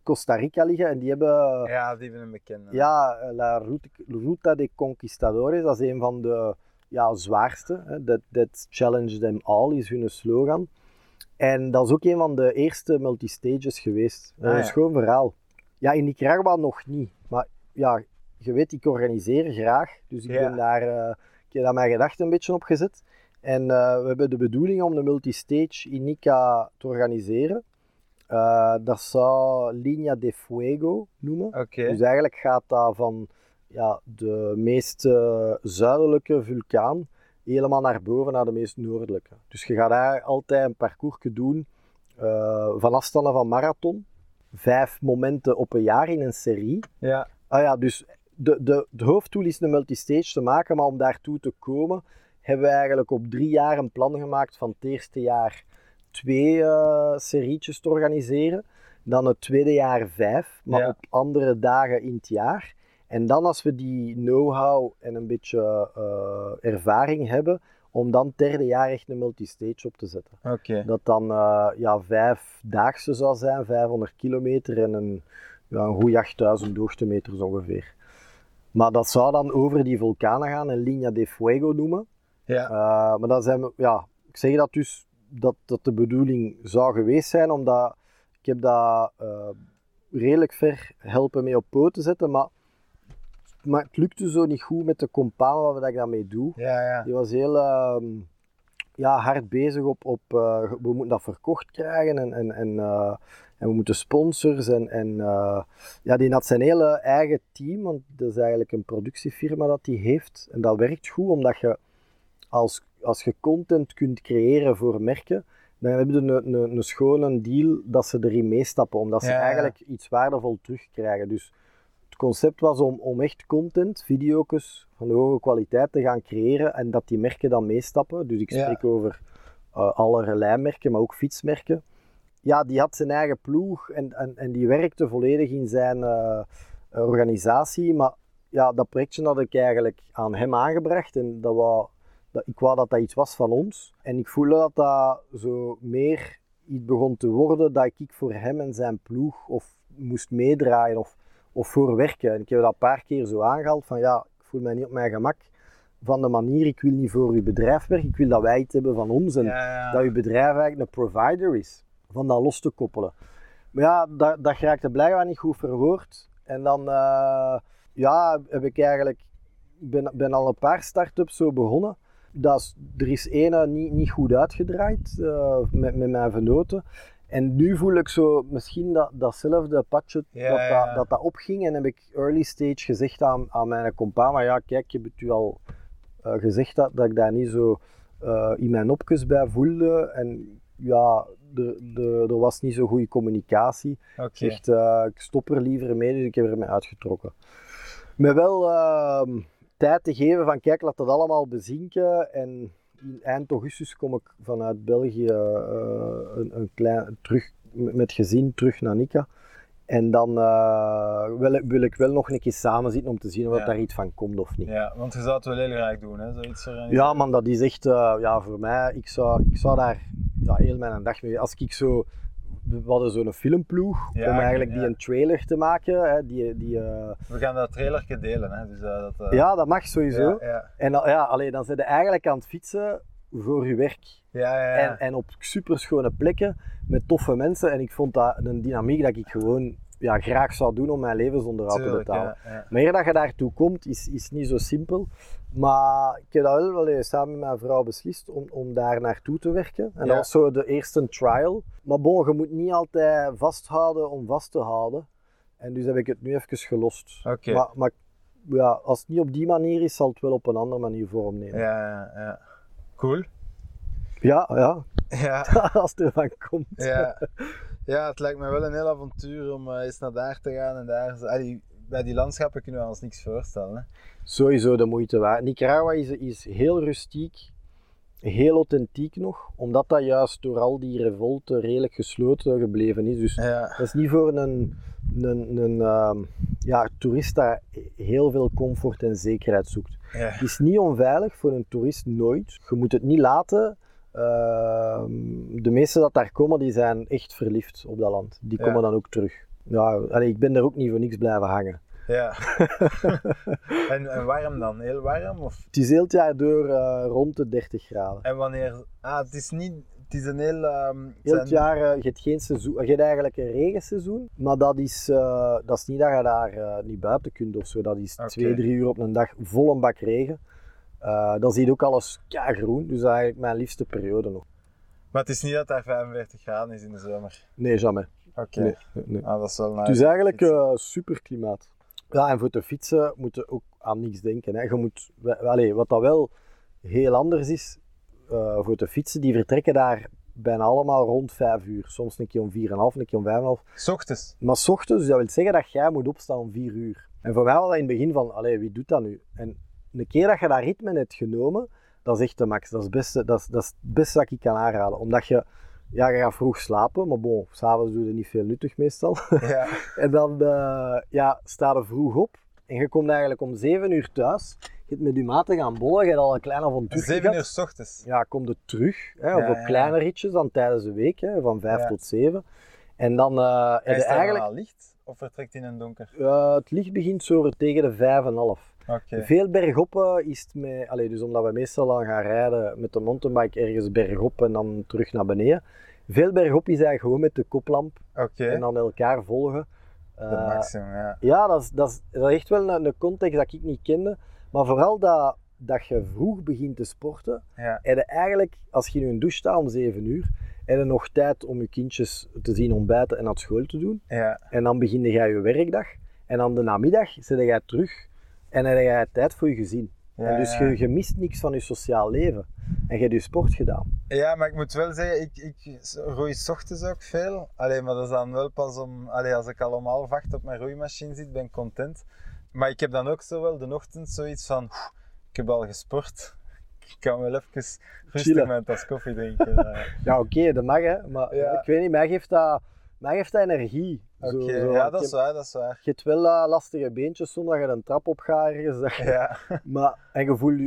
Costa Rica liggen en die hebben... Ja, die hebben een bekende. Ja, La Ruta de Conquistadores, dat is een van de zwaarste. Hè. That challenge them all is hun slogan. En dat is ook een van de eerste multistages geweest. Dat is gewoon een verhaal. Ja, in Nicaragua nog niet. Maar ja, je weet, ik organiseer graag. Dus ik ben daar... Ik heb daar mijn gedachten een beetje op gezet. En we hebben de bedoeling om de multistage in Nica te organiseren. Dat zou Línea de Fuego noemen. Okay. Dus eigenlijk gaat dat van de meest zuidelijke vulkaan helemaal naar boven, naar de meest noordelijke. Dus je gaat daar altijd een parcours doen van afstanden van marathon. 5 momenten op een jaar in een serie. Ja. Ah ja, dus... De hoofddoel is een multistage te maken, maar om daartoe te komen hebben we eigenlijk op 3 jaar een plan gemaakt van het eerste jaar 2 serietjes te organiseren, dan het tweede jaar 5, maar op andere dagen in het jaar. En dan als we die know-how en een beetje ervaring hebben, om dan het derde jaar echt een multistage op te zetten. Okay. Dat dan 5 daagse zou zijn, 500 kilometer en een goeie 8000 hoogtemeters ongeveer. Maar dat zou dan over die vulkanen gaan en Línea de Fuego noemen. Ja. Maar dat zijn, ik zeg dat dus, dat de bedoeling zou geweest zijn, omdat ik heb dat redelijk ver helpen mee op poten zetten, maar het lukte zo niet goed met de compaan wat ik daarmee doe. Ja, ja. Die was heel hard bezig op we moeten dat verkocht krijgen en we moeten sponsors en die had zijn hele eigen team, want dat is eigenlijk een productiefirma dat die heeft. En dat werkt goed, omdat je als je content kunt creëren voor merken, dan heb je een schone deal dat ze erin meestappen, omdat ze eigenlijk iets waardevol terugkrijgen. Dus het concept was om echt content, video's van de hoge kwaliteit te gaan creëren en dat die merken dan meestappen. Dus ik spreek over allerlei merken, maar ook fietsmerken. Ja, die had zijn eigen ploeg en die werkte volledig in zijn organisatie. Maar ja, dat projectje had ik eigenlijk aan hem aangebracht. En ik wou dat dat iets was van ons. En ik voelde dat dat zo meer iets begon te worden dat ik voor hem en zijn ploeg of moest meedraaien. Of of voor werken. En ik heb dat een paar keer zo aangehaald van ja, ik voel mij niet op mijn gemak van de manier, ik wil niet voor uw bedrijf werken, ik wil dat wij het hebben van ons en dat uw bedrijf eigenlijk een provider is, van dat los te koppelen. Maar ja, dat geraakte blijkbaar niet goed verwoord. En dan heb ik eigenlijk, ben al een paar start-ups zo begonnen. Er is ene niet goed uitgedraaid met mijn vernoten. En nu voel ik zo misschien datzelfde padje dat opging. En heb ik early stage gezegd aan mijn compaan, maar ja kijk, je hebt u al gezegd dat ik daar niet zo in mijn nopjes bij voelde. En ja, er was niet zo goede communicatie. Okay. Ik zeg, ik stop er liever mee, dus ik heb er mij uitgetrokken. Maar wel tijd te geven van kijk, laat dat allemaal bezinken. En eind augustus kom ik vanuit België terug met gezin terug naar Nika. En dan wil ik wel nog een keer samen zitten om te zien of daar iets van komt of niet. Ja, want je zou het wel heel graag doen, hè? Zoiets ja, man, dat is echt, voor mij, ik zou daar heel mijn dag mee... Als ik zo... We hadden zo'n filmploeg om eigenlijk die een trailer te maken. Hè, we gaan dat trailertje delen. Hè, dus dat mag sowieso. Ja, ja. En dan zijn we eigenlijk aan het fietsen voor je werk. Ja. En op superschone plekken met toffe mensen. En ik vond dat een dynamiek dat ik gewoon graag zou doen om mijn levensonderhoud te betalen. Ja. Maar eer dat je daartoe komt, is niet zo simpel. Maar ik heb dat wel samen met mijn vrouw beslist om daar naartoe te werken. En dat was zo de eerste trial. Maar bon, je moet niet altijd vasthouden om vast te houden. En dus heb ik het nu even gelost. Okay. Maar als het niet op die manier is, zal het wel op een andere manier vorm nemen. Ja. Cool. Ja. Als het ervan komt. Ja, het lijkt me wel een heel avontuur om eens naar daar te gaan en daar... Bij die landschappen kunnen we ons niks voorstellen. Hè? Sowieso de moeite waard. Nicaragua is heel rustiek, heel authentiek nog, omdat dat juist door al die revolten redelijk gesloten gebleven is. Dus dat is niet voor een toerist dat heel veel comfort en zekerheid zoekt. Ja. Het is niet onveilig voor een toerist, nooit. Je moet het niet laten. De meesten dat daar komen, die zijn echt verliefd op dat land. Die komen dan ook terug. Ik ben daar ook niet voor niks blijven hangen. Ja. en warm dan? Heel warm? Of? Het is heel het jaar door rond de 30 graden. En wanneer... het is niet... Het is een heel... heel het jaar... je hebt geen seizoen... Je hebt eigenlijk een regenseizoen. Maar dat is niet dat je daar niet buiten kunt of zo. Dat is 2-3 uur op een dag vol een bak regen. Dan zie je ook alles groen. Dus eigenlijk mijn liefste periode nog. Maar het is niet dat daar 45 graden is in de zomer? Nee, jamais. Oké. Nee. Dat is wel nice. Het is eigenlijk super klimaat. Ja, en voor te fietsen moet je ook aan niks denken. Hè. Je moet, wat dat wel heel anders is, voor te fietsen, die vertrekken daar bijna allemaal rond 5 uur. Soms een keer om 4,5, een keer om 5,5. 's Ochtends? Maar 's ochtends, dus dat wil zeggen dat jij moet opstaan om 4 uur. En voor mij was dat in het begin van, wie doet dat nu? En een keer dat je dat ritme hebt genomen, dat is echt de max. Dat is het beste, dat ik kan aanraden. Omdat je... Ja, je gaat vroeg slapen, maar bon, s'avonds doe je niet veel nuttig meestal. Ja. En dan sta je vroeg op en je komt eigenlijk om 7 uur thuis. Je hebt met je maat te gaan bollen, je hebt al een klein avontuur 7 uur 's ochtends? Ja, kom je terug, hè, op kleine ritjes dan tijdens de week, hè, van 5 tot 7. En dan... is het eigenlijk licht of vertrekt in een donker? Het licht begint zo tegen de 5,5. Okay. Veel bergop is het mee, dus omdat we meestal dan gaan rijden met de mountainbike ergens bergop en dan terug naar beneden. Veel bergop is eigenlijk gewoon met de koplamp en dan elkaar volgen. Dat maximum, dat is echt wel een context dat ik niet kende. Maar vooral dat je vroeg begint te sporten. Ja. En eigenlijk, als je nu in douche staat om 7 uur, heb je nog tijd om je kindjes te zien ontbijten en naar school te doen. Ja. En dan begin je je werkdag. En aan de namiddag zit je terug. En dan heb je tijd voor je gezin. Ja, en dus je mist niks van je sociaal leven. En je hebt je sport gedaan. Ja, maar ik moet wel zeggen, ik roei 's ochtends ook veel. Maar dat is dan wel pas als ik al om 11:30 op mijn roeimachine zit, ben ik content. Maar ik heb dan ook zo wel de ochtend zoiets van, ik heb al gesport. Ik kan wel even rustig mijn tas koffie drinken. Oké, dat mag hè. Maar ik weet niet, mij geeft dat energie. Zo, dat is waar, Je hebt wel lastige beentjes zonder dat je een trap op gaat ergens. En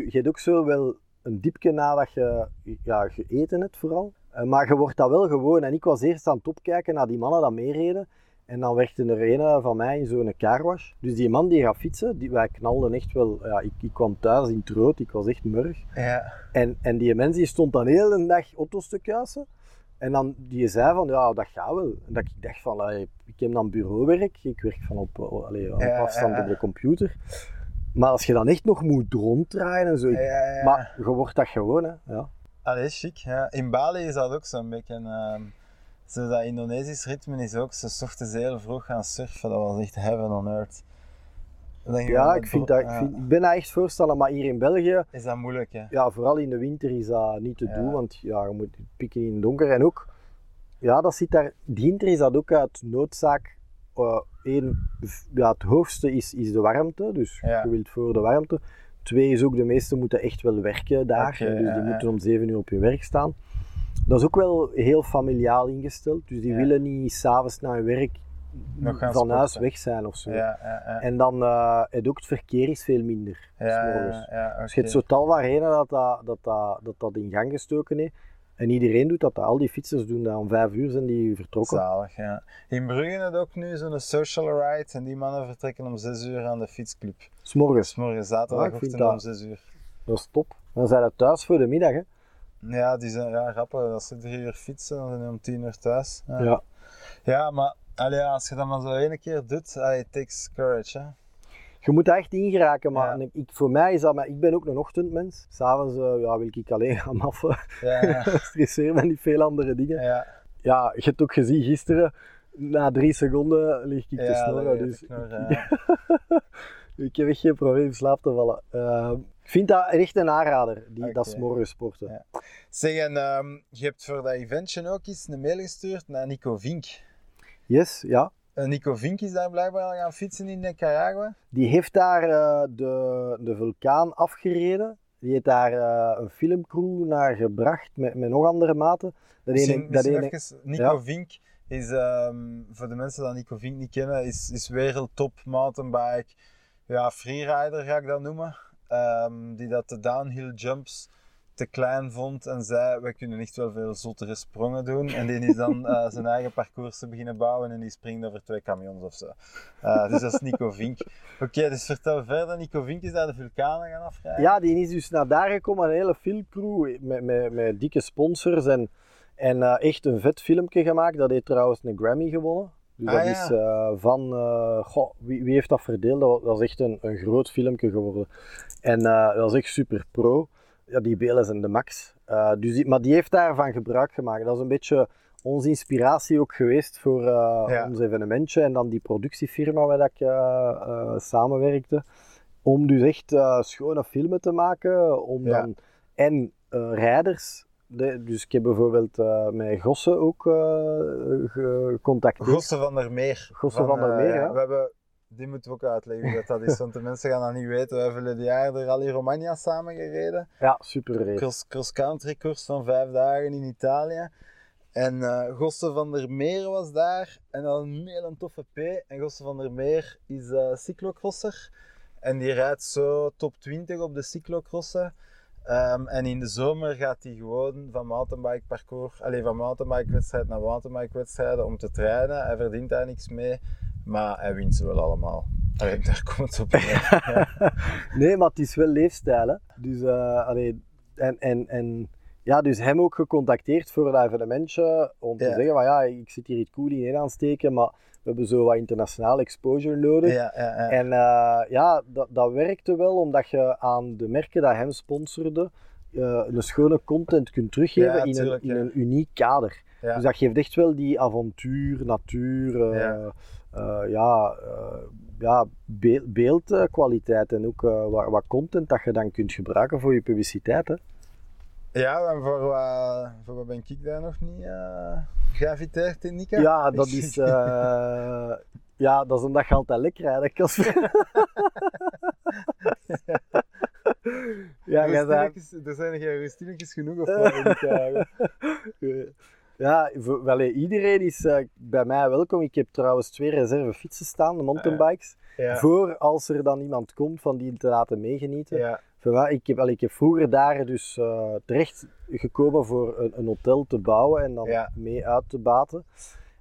je hebt ook zo wel een diepje nadat je gegeten hebt vooral. Maar je wordt dat wel gewoon. En ik was eerst aan het opkijken naar die mannen dat meereden. En dan werkte er een van mij in zo'n carwash. Dus die man die gaat fietsen, wij knalden echt wel... Ja, ik kwam thuis in het rood, ik was echt murg. Ja. En die mens die stond dan de hele dag auto's te kuisen. En dan die zei van, ja, dat gaat wel. En dat ik dacht van, ik heb dan bureauwerk. Ik werk van op afstand op de computer. Maar als je dan echt nog moet ronddraaien en zo... Ja. Maar je wordt dat gewoon, hè. Ja. Allee, chic. Ja. In Bali is dat ook zo'n beetje... Zo dat Indonesisch ritme is ook, ze ochtends heel vroeg gaan surfen, dat was echt heaven on earth. Ja, ik ben daar echt voorstellen, maar hier in België... Is dat moeilijk, hè? Ja, vooral in de winter is dat niet te doen, want ja, je moet pikken in het donker. En ook, ja, dat zit daar... Dinter is dat ook uit noodzaak. Het hoogste is de warmte, dus je wilt voor de warmte. 2 is ook, de meesten moeten echt wel werken daar, okay, dus die moeten om 7 uur op je werk staan. Dat is ook wel heel familiaal ingesteld, dus die willen niet s'avonds na hun werk van huis weg zijn of zo. Ja. En dan, ook het verkeer is veel minder. Ja, okay. Dus je hebt zo'n tal waarheen dat in gang gestoken is. En iedereen doet dat, al die fietsers doen dat, om 5 uur zijn die vertrokken. Zalig, ja. In Brugge het ook nu zo'n social ride en die mannen vertrekken om 6 uur aan de fietsclub. 's morgens? 's morgens, zaterdagochtend om 6 uur. Dat is top. Dan zijn we thuis voor de middag, hè. Ja, die zijn grappig. Als ze 3 uur fietsen, dan zijn ze om 10 uur thuis. Ja, maar als je dat maar zo 1 keer doet, it takes courage. Hè? Je moet daar echt in geraken, maar voor mij is dat... Maar ik ben ook een ochtendmens. S'avonds wil ik alleen gaan maffen. Ja. Stresseer me niet veel andere dingen. Ja, je hebt ook gezien gisteren, na 3 seconden lig ik te snorren. Ik heb echt geen probleem in slaap te vallen. Ik vind dat echt een aanrader, dat smorgensporten. Ja. Zeg, en je hebt voor dat eventje ook eens een mail gestuurd naar Nico Vink. Yes, ja. Nico Vink is daar blijkbaar al gaan fietsen in Nicaragua. Die heeft daar de vulkaan afgereden. Die heeft daar een filmcrew naar gebracht met nog andere maten. Nico Vink is, voor de mensen die Nico Vink niet kennen, is wereldtop mountainbike. Ja, freerider ga ik dat noemen. Die dat de downhill jumps te klein vond en zei, we kunnen echt wel veel zottere sprongen doen. En die is dan zijn eigen parcoursen beginnen bouwen en die springt over 2 camions of zo. Dus dat is Nico Vink. Oké, dus vertel verder. Nico Vink is daar de vulkanen gaan afrijden. Ja, die is dus naar daar gekomen, een hele filmcrew met dikke sponsors en echt een vet filmpje gemaakt. Dat heeft trouwens een Grammy gewonnen. Dus dat is wie heeft dat verdeeld? Dat is echt een groot filmpje geworden. En dat is echt super pro. Ja, die beelden zijn de max. Maar die heeft daarvan gebruik gemaakt. Dat is een beetje onze inspiratie ook geweest voor ons evenementje. En dan die productiefirma waar ik samenwerkte. Om dus echt schone filmen te maken. Rijders. Dus ik heb bijvoorbeeld met Gosse ook gecontacteerd. Gosse van der Meer. We hebben, die moeten we ook uitleggen dat is, want de mensen gaan dat niet weten. We hebben dit jaar de Rally Romagna samen gereden. Ja, super race. Cross-country koers van 5 dagen in Italië. En Gosse van der Meer was daar en dat een hele toffe P. En Gosse van der Meer is cyclocrosser en die rijdt zo top 20 op de cyclocrossen. En in de zomer gaat hij gewoon van mountainbike-wedstrijd naar mountainbike-wedstrijden om te trainen. Hij verdient daar niks mee, maar hij wint ze wel allemaal. Daar komt het op. Nee, maar het is wel leefstijl, hè. Dus, dus hem ook gecontacteerd voor dat evenementje om te zeggen van ik zit hier iets cool in aan het steken, maar we hebben zo wat internationaal exposure nodig. Ja. En dat werkte wel, omdat je aan de merken dat hem sponsorde een schone content kunt teruggeven in een uniek kader. Ja. Dus dat geeft echt wel die avontuur, natuur, beeldkwaliteit en ook wat content dat je dan kunt gebruiken voor je publiciteit. Hè. Ja, en voor wat ben ik daar nog niet geïnviteerd in, Nika? Ja, dat is... dat is omdat je altijd lekker rijdt, Kasper. Er zijn geen rustinekjes genoeg of wat, Nika? Ja, iedereen is bij mij welkom. Ik heb trouwens 2 reservefietsen staan, de mountainbikes. Voor als er dan iemand komt van die te laten meegenieten. Ja. Ik heb vroeger daar dus terecht gekomen voor een hotel te bouwen en dan mee uit te baten.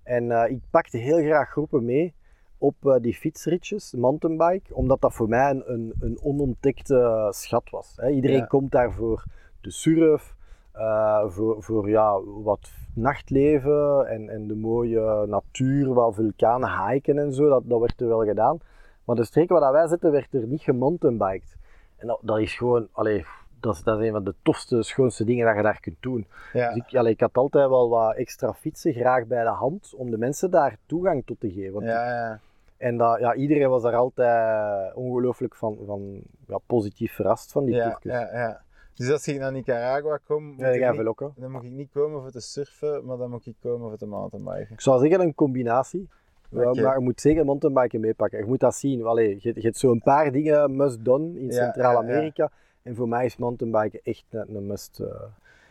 En ik pakte heel graag groepen mee op die fietsritjes, mountainbike, omdat dat voor mij een onontdekte schat was. Hè. Iedereen komt daar voor de surf, voor ja, wat nachtleven en de mooie natuur, wat vulkanen, hiken en zo, dat werd er wel gedaan. Maar de streek waar wij zitten werd er niet gemountainbiked. En dat is gewoon, allee, dat is een van de tofste, schoonste dingen dat je daar kunt doen. Ja. Dus ik had altijd wel wat extra fietsen graag bij de hand om de mensen daar toegang tot te geven. Want en dat, ja, iedereen was daar altijd ongelooflijk van positief verrast van die toerkus. Ja. Dus als ik naar Nicaragua kom, dan moet ik niet komen voor te surfen, maar dan moet ik komen voor te mountainbiken. Ik zou zeggen een combinatie. Okay. Maar je moet zeker mountainbiken meepakken. Je moet dat zien. Allee, je hebt zo'n paar dingen must done in Centraal-Amerika. En voor mij is mountainbiken echt een must.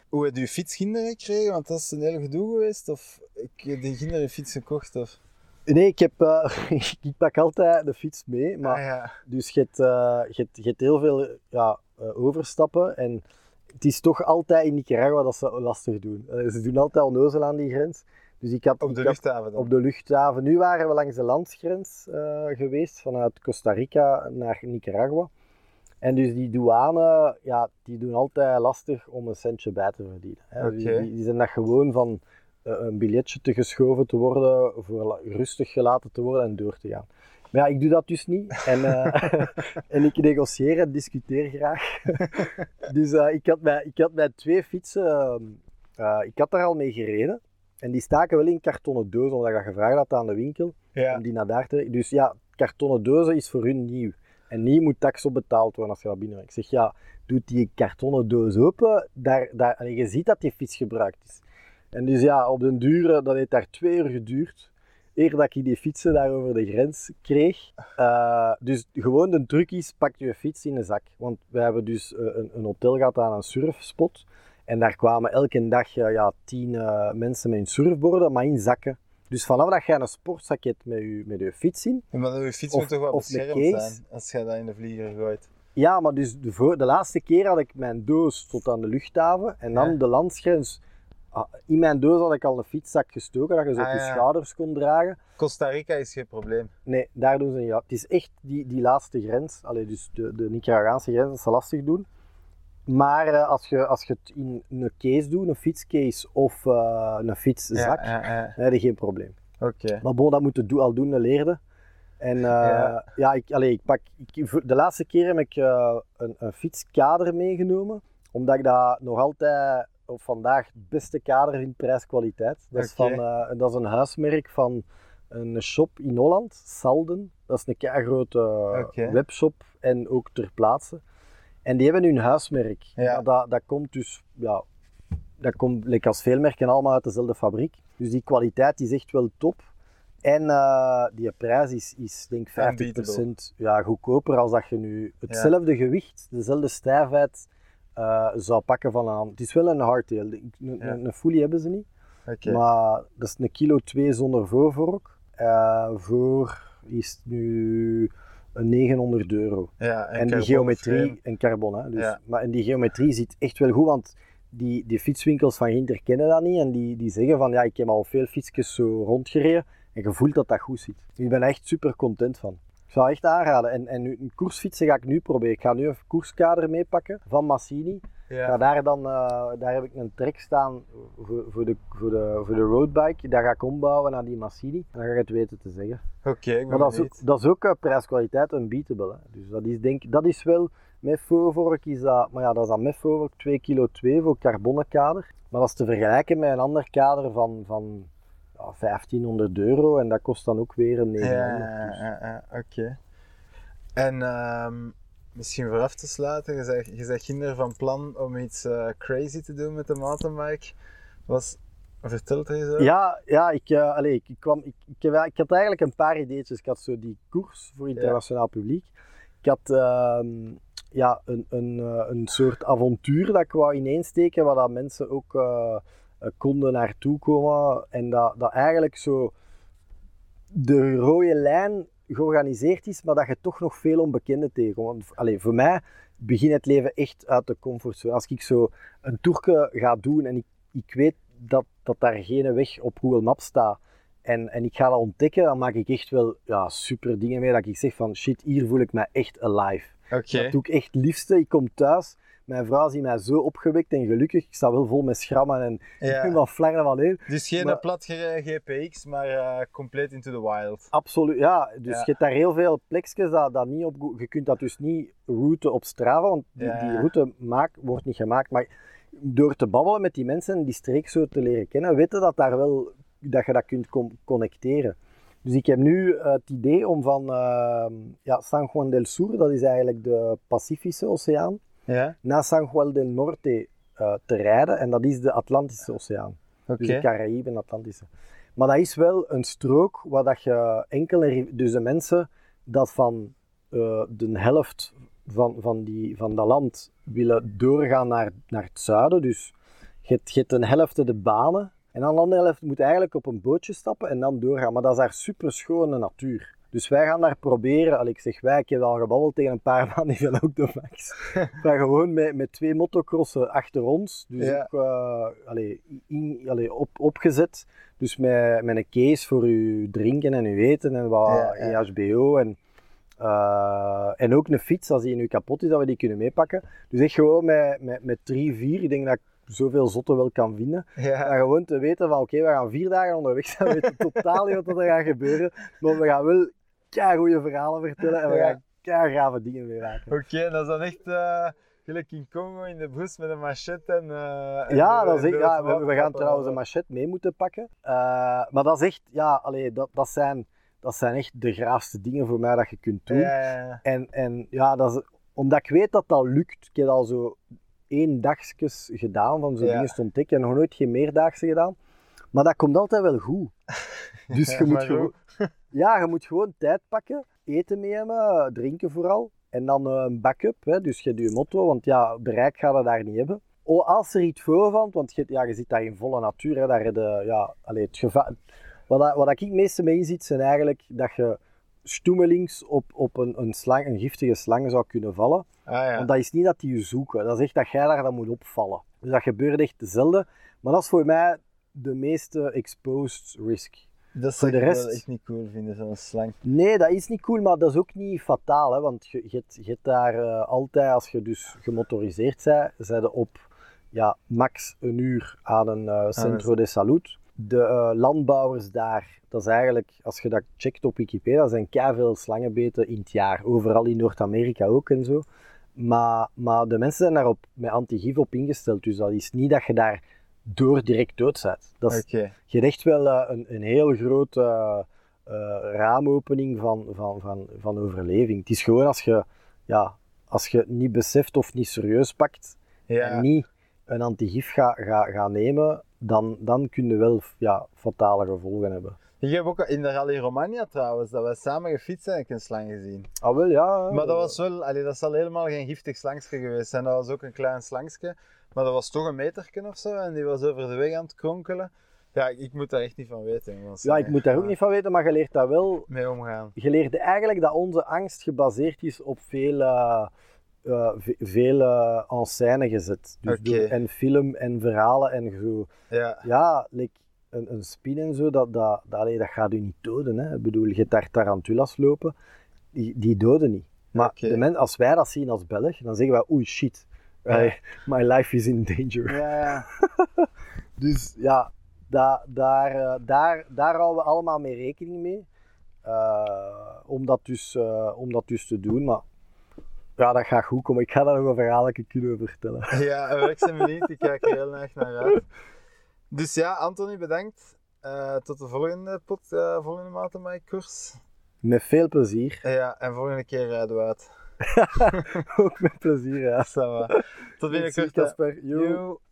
Hoe heb je fiets kinderen gekregen? Want dat is een heel gedoe geweest. Of heb je kinderen fiets gekocht? Of? Nee, ik pak altijd de fiets mee. Maar, dus je hebt heel veel overstappen. En het is toch altijd in Nicaragua dat ze lastig doen. Ze doen altijd onnozel aan die grens. Dus op de luchthaven. Nu waren we langs de landsgrens geweest, vanuit Costa Rica naar Nicaragua. En dus die douane, die doen altijd lastig om een centje bij te verdienen. Hè. Okay. Die zijn dat gewoon van een biljetje te geschoven te worden, voor rustig gelaten te worden en door te gaan. Maar ik doe dat dus niet. En ik negocieer en discuteer graag. Dus ik had mij twee fietsen, ik had daar al mee gereden. En die staken wel in kartonnen dozen, omdat je gevraagd had aan de winkel om die naar daar te... Dus kartonnen dozen is voor hun nieuw. En nieuw moet tax op betaald worden als je dat binnenbrengt. Ik zeg, doet die kartonnen doos open, en je ziet dat die fiets gebruikt is. En dus op den duur, dat heeft daar 2 uur geduurd, eer dat ik die fietsen daar over de grens kreeg. Dus gewoon de truc is, pak je fiets in een zak. Want we hebben dus een hotel gehad aan een surfspot. En daar kwamen elke dag 10 mensen met hun surfboarden, maar in zakken. Dus vanaf dat jij een sportzak hebt met je fiets in... Ja, maar je fiets moet toch wel beschermd zijn als jij dat in de vlieger gooit? Ja, maar dus de laatste keer had ik mijn doos tot aan de luchthaven. En dan de landsgrens. In mijn doos had ik al een fietszak gestoken, dat je zo op je schouders kon dragen. Costa Rica is geen probleem. Nee, daar doen ze niet. Het is echt die laatste grens. Allee, dus de Nicaraguaanse grens, dat ze lastig doen. Maar als je het in een case doet, een fietscase of een fietszak, dan heb je geen probleem. Okay. Maar bon, dat moet je aldoende leren. En de laatste keer heb ik een fietskader meegenomen, omdat ik dat nog altijd op vandaag het beste kader vind prijs-kwaliteit. Dat is een huismerk van een shop in Holland, Salden. Dat is een keigrote webshop en ook ter plaatse. En die hebben hun huismerk. Ja. Dat komt dus, dat komt like als veel merken allemaal uit dezelfde fabriek. Dus die kwaliteit is echt wel top. En die prijs is denk ik 50% goedkoper als dat je nu hetzelfde gewicht, dezelfde stijfheid zou pakken van een... Het is wel een hardtail. Een foelie hebben ze niet. Okay. Maar dat is een kilo 2 zonder voorvork. Voor is nu... €900. Ja, en die geometrie en carbon. Hè, dus. Ja. Maar en die geometrie zit echt wel goed, want die fietswinkels van Ginter kennen dat niet. En die zeggen van, ik heb al veel fietsjes zo rondgereden. En je voelt dat dat goed zit. Dus ik ben echt super content van. Ik zou echt aanraden. En een koersfietsen ga ik nu proberen. Ik ga nu een koerskader meepakken van Massini. Ja. Ga daar heb ik een trek staan voor de roadbike. Dat ga ik ombouwen naar die Massini. Dan ga ik het weten te zeggen. Oké, maar dat is ook prijs-kwaliteit unbeatable. Hè. Dus dat is wel met voorvork is dat, maar dat is dan met voorvork 2,2 kilo voor carbonnen kader. Maar dat is te vergelijken met een ander kader van €1500 en dat kost dan ook weer een €900. Oké. En misschien voor af te sluiten, je zegt kinderen van plan om iets crazy te doen met de mountainbike. Vertel er eens over. Ik had eigenlijk een paar ideetjes. Ik had zo die koers voor internationaal publiek. Ik had een soort avontuur dat ik wou ineensteken, waar dat mensen ook konden naartoe komen. En dat eigenlijk zo de rode lijn georganiseerd is, maar dat je toch nog veel onbekende tegenkomt. Want voor mij begint het leven echt uit de comfortzone. Als ik zo een toerke ga doen en ik weet dat daar geen weg op Google Maps staat, En ik ga dat ontdekken, dan maak ik echt wel super dingen mee, dat ik zeg van shit, hier voel ik me echt alive. Okay. Dat doe ik echt liefste. Ik kom thuis, mijn vrouw ziet mij zo opgewekt en gelukkig. Ik sta wel vol met schrammen en ik ben wel flarden van leer. Dus geen plat GPX, maar compleet into the wild. Absoluut, ja. Dus je hebt daar heel veel plekjes dat niet op... Je kunt dat dus niet routen op Strava, want die route wordt niet gemaakt. Maar door te babbelen met die mensen en die streek zo te leren kennen, weten dat daar wel... dat je dat kunt connecteren. Dus ik heb nu het idee om van San Juan del Sur, dat is eigenlijk de Pacifische Oceaan, naar San Juan del Norte te rijden. En dat is de Atlantische Oceaan. Okay. Dus de Caraïben, Atlantische. Maar dat is wel een strook waar dat je enkele... Dus de mensen dat van de helft van dat land willen doorgaan naar het zuiden. Dus je hebt een helft de banen. En dan de andere helft moet eigenlijk op een bootje stappen en dan doorgaan. Maar dat is daar super schone natuur. Dus wij gaan daar proberen. Allee, ik zeg wij, ik heb al gebabbeld tegen een paar man, die gaan ook de max. Maar gewoon met 2 motocrossen achter ons. Dus ook opgezet. Dus met een case voor uw drinken en uw eten en wat EHBO. En ook een fiets, als die nu kapot is, dat we die kunnen meepakken. Dus echt gewoon met 3, 4. Ik denk dat ik zoveel zotten wel kan vinden. Ja. Maar gewoon te weten van oké, we gaan 4 dagen onderweg zijn. We weten totaal niet wat er gaat gebeuren. Maar we gaan wel goede verhalen vertellen en we gaan gave dingen mee maken. Oké, dat is dan echt gelijk in Congo in de bus met een machette. We gaan trouwens een machette mee moeten pakken. Maar dat is echt, dat zijn echt de graafste dingen voor mij dat je kunt doen. Ja. En dat is, omdat ik weet dat dat lukt. Ik heb al zo 1 dagjes gedaan van zo'n dingen te ontdekken en nog nooit geen meerdaagse gedaan. Maar dat komt altijd wel goed. Dus je moet gewoon tijd pakken, eten meenemen, drinken vooral. En dan een backup, hè. Dus je hebt je motto, want bereik gaat dat daar niet hebben. Als er iets voorvalt, want je zit daar in volle natuur, hè, daar heb je, het gevaar. Wat ik het meeste mee zit, zijn eigenlijk dat je stoemelings op een giftige slang zou kunnen vallen. Want dat is niet dat die je zoeken, dat is echt dat jij daar dan moet opvallen. Dus dat gebeurt echt zelden. Maar dat is voor mij de meeste exposed risk. Dat zou ik echt niet cool vinden, zo'n slang. Nee, dat is niet cool, maar dat is ook niet fataal. Hè? Want je hebt daar altijd, als je dus gemotoriseerd bent, zijn je op max een uur aan een centro de salud. De landbouwers daar, dat is eigenlijk, als je dat checkt op Wikipedia, zijn keiveel slangenbeten in het jaar. Overal in Noord-Amerika ook en zo. Maar de mensen zijn daarop met antigif op ingesteld. Dus dat is niet dat je daar direct dood bent. Dat is, je hebt echt wel een heel grote raamopening van overleving. Het is gewoon als je het niet beseft of niet serieus pakt en niet een antigif gaat nemen... Dan kun je wel fatale gevolgen hebben. Ik heb ook in de Rally Romania trouwens, dat we samen gefietst zijn, heb ik een slang gezien. Ah wel, ja. Maar dat was wel, dat zal helemaal geen giftig slangske geweest zijn. Dat was ook een klein slangske, maar dat was toch een meterken of zo en die was over de weg aan het kronkelen. Ja, ik moet daar echt niet van weten. Ik moet daar ook niet van weten, maar je leert daar wel mee omgaan. Je leert eigenlijk dat onze angst gebaseerd is op veel en scène gezet. Dus en film en verhalen en zo. Een spin en zo, dat gaat u niet doden. Hè. Ik bedoel, je hebt daar tarantulas lopen, die doden niet. Maar als wij dat zien als Belg, dan zeggen wij, oei shit, my life is in danger. Ja. Dus daar houden we allemaal mee rekening mee. Om dat dus te doen, maar ja, dat gaat goed komen. Ik ga daar nog een verhaaltje kunnen vertellen. Ja, ik ben benieuwd. Ik kijk er heel erg naar uit. Dus ja, Anthony, bedankt. Tot de volgende mountainbikecursus. Met veel plezier. Ja, en volgende keer rijden we uit. Ook met plezier, ja. Tot binnenkort, Casper. Joe.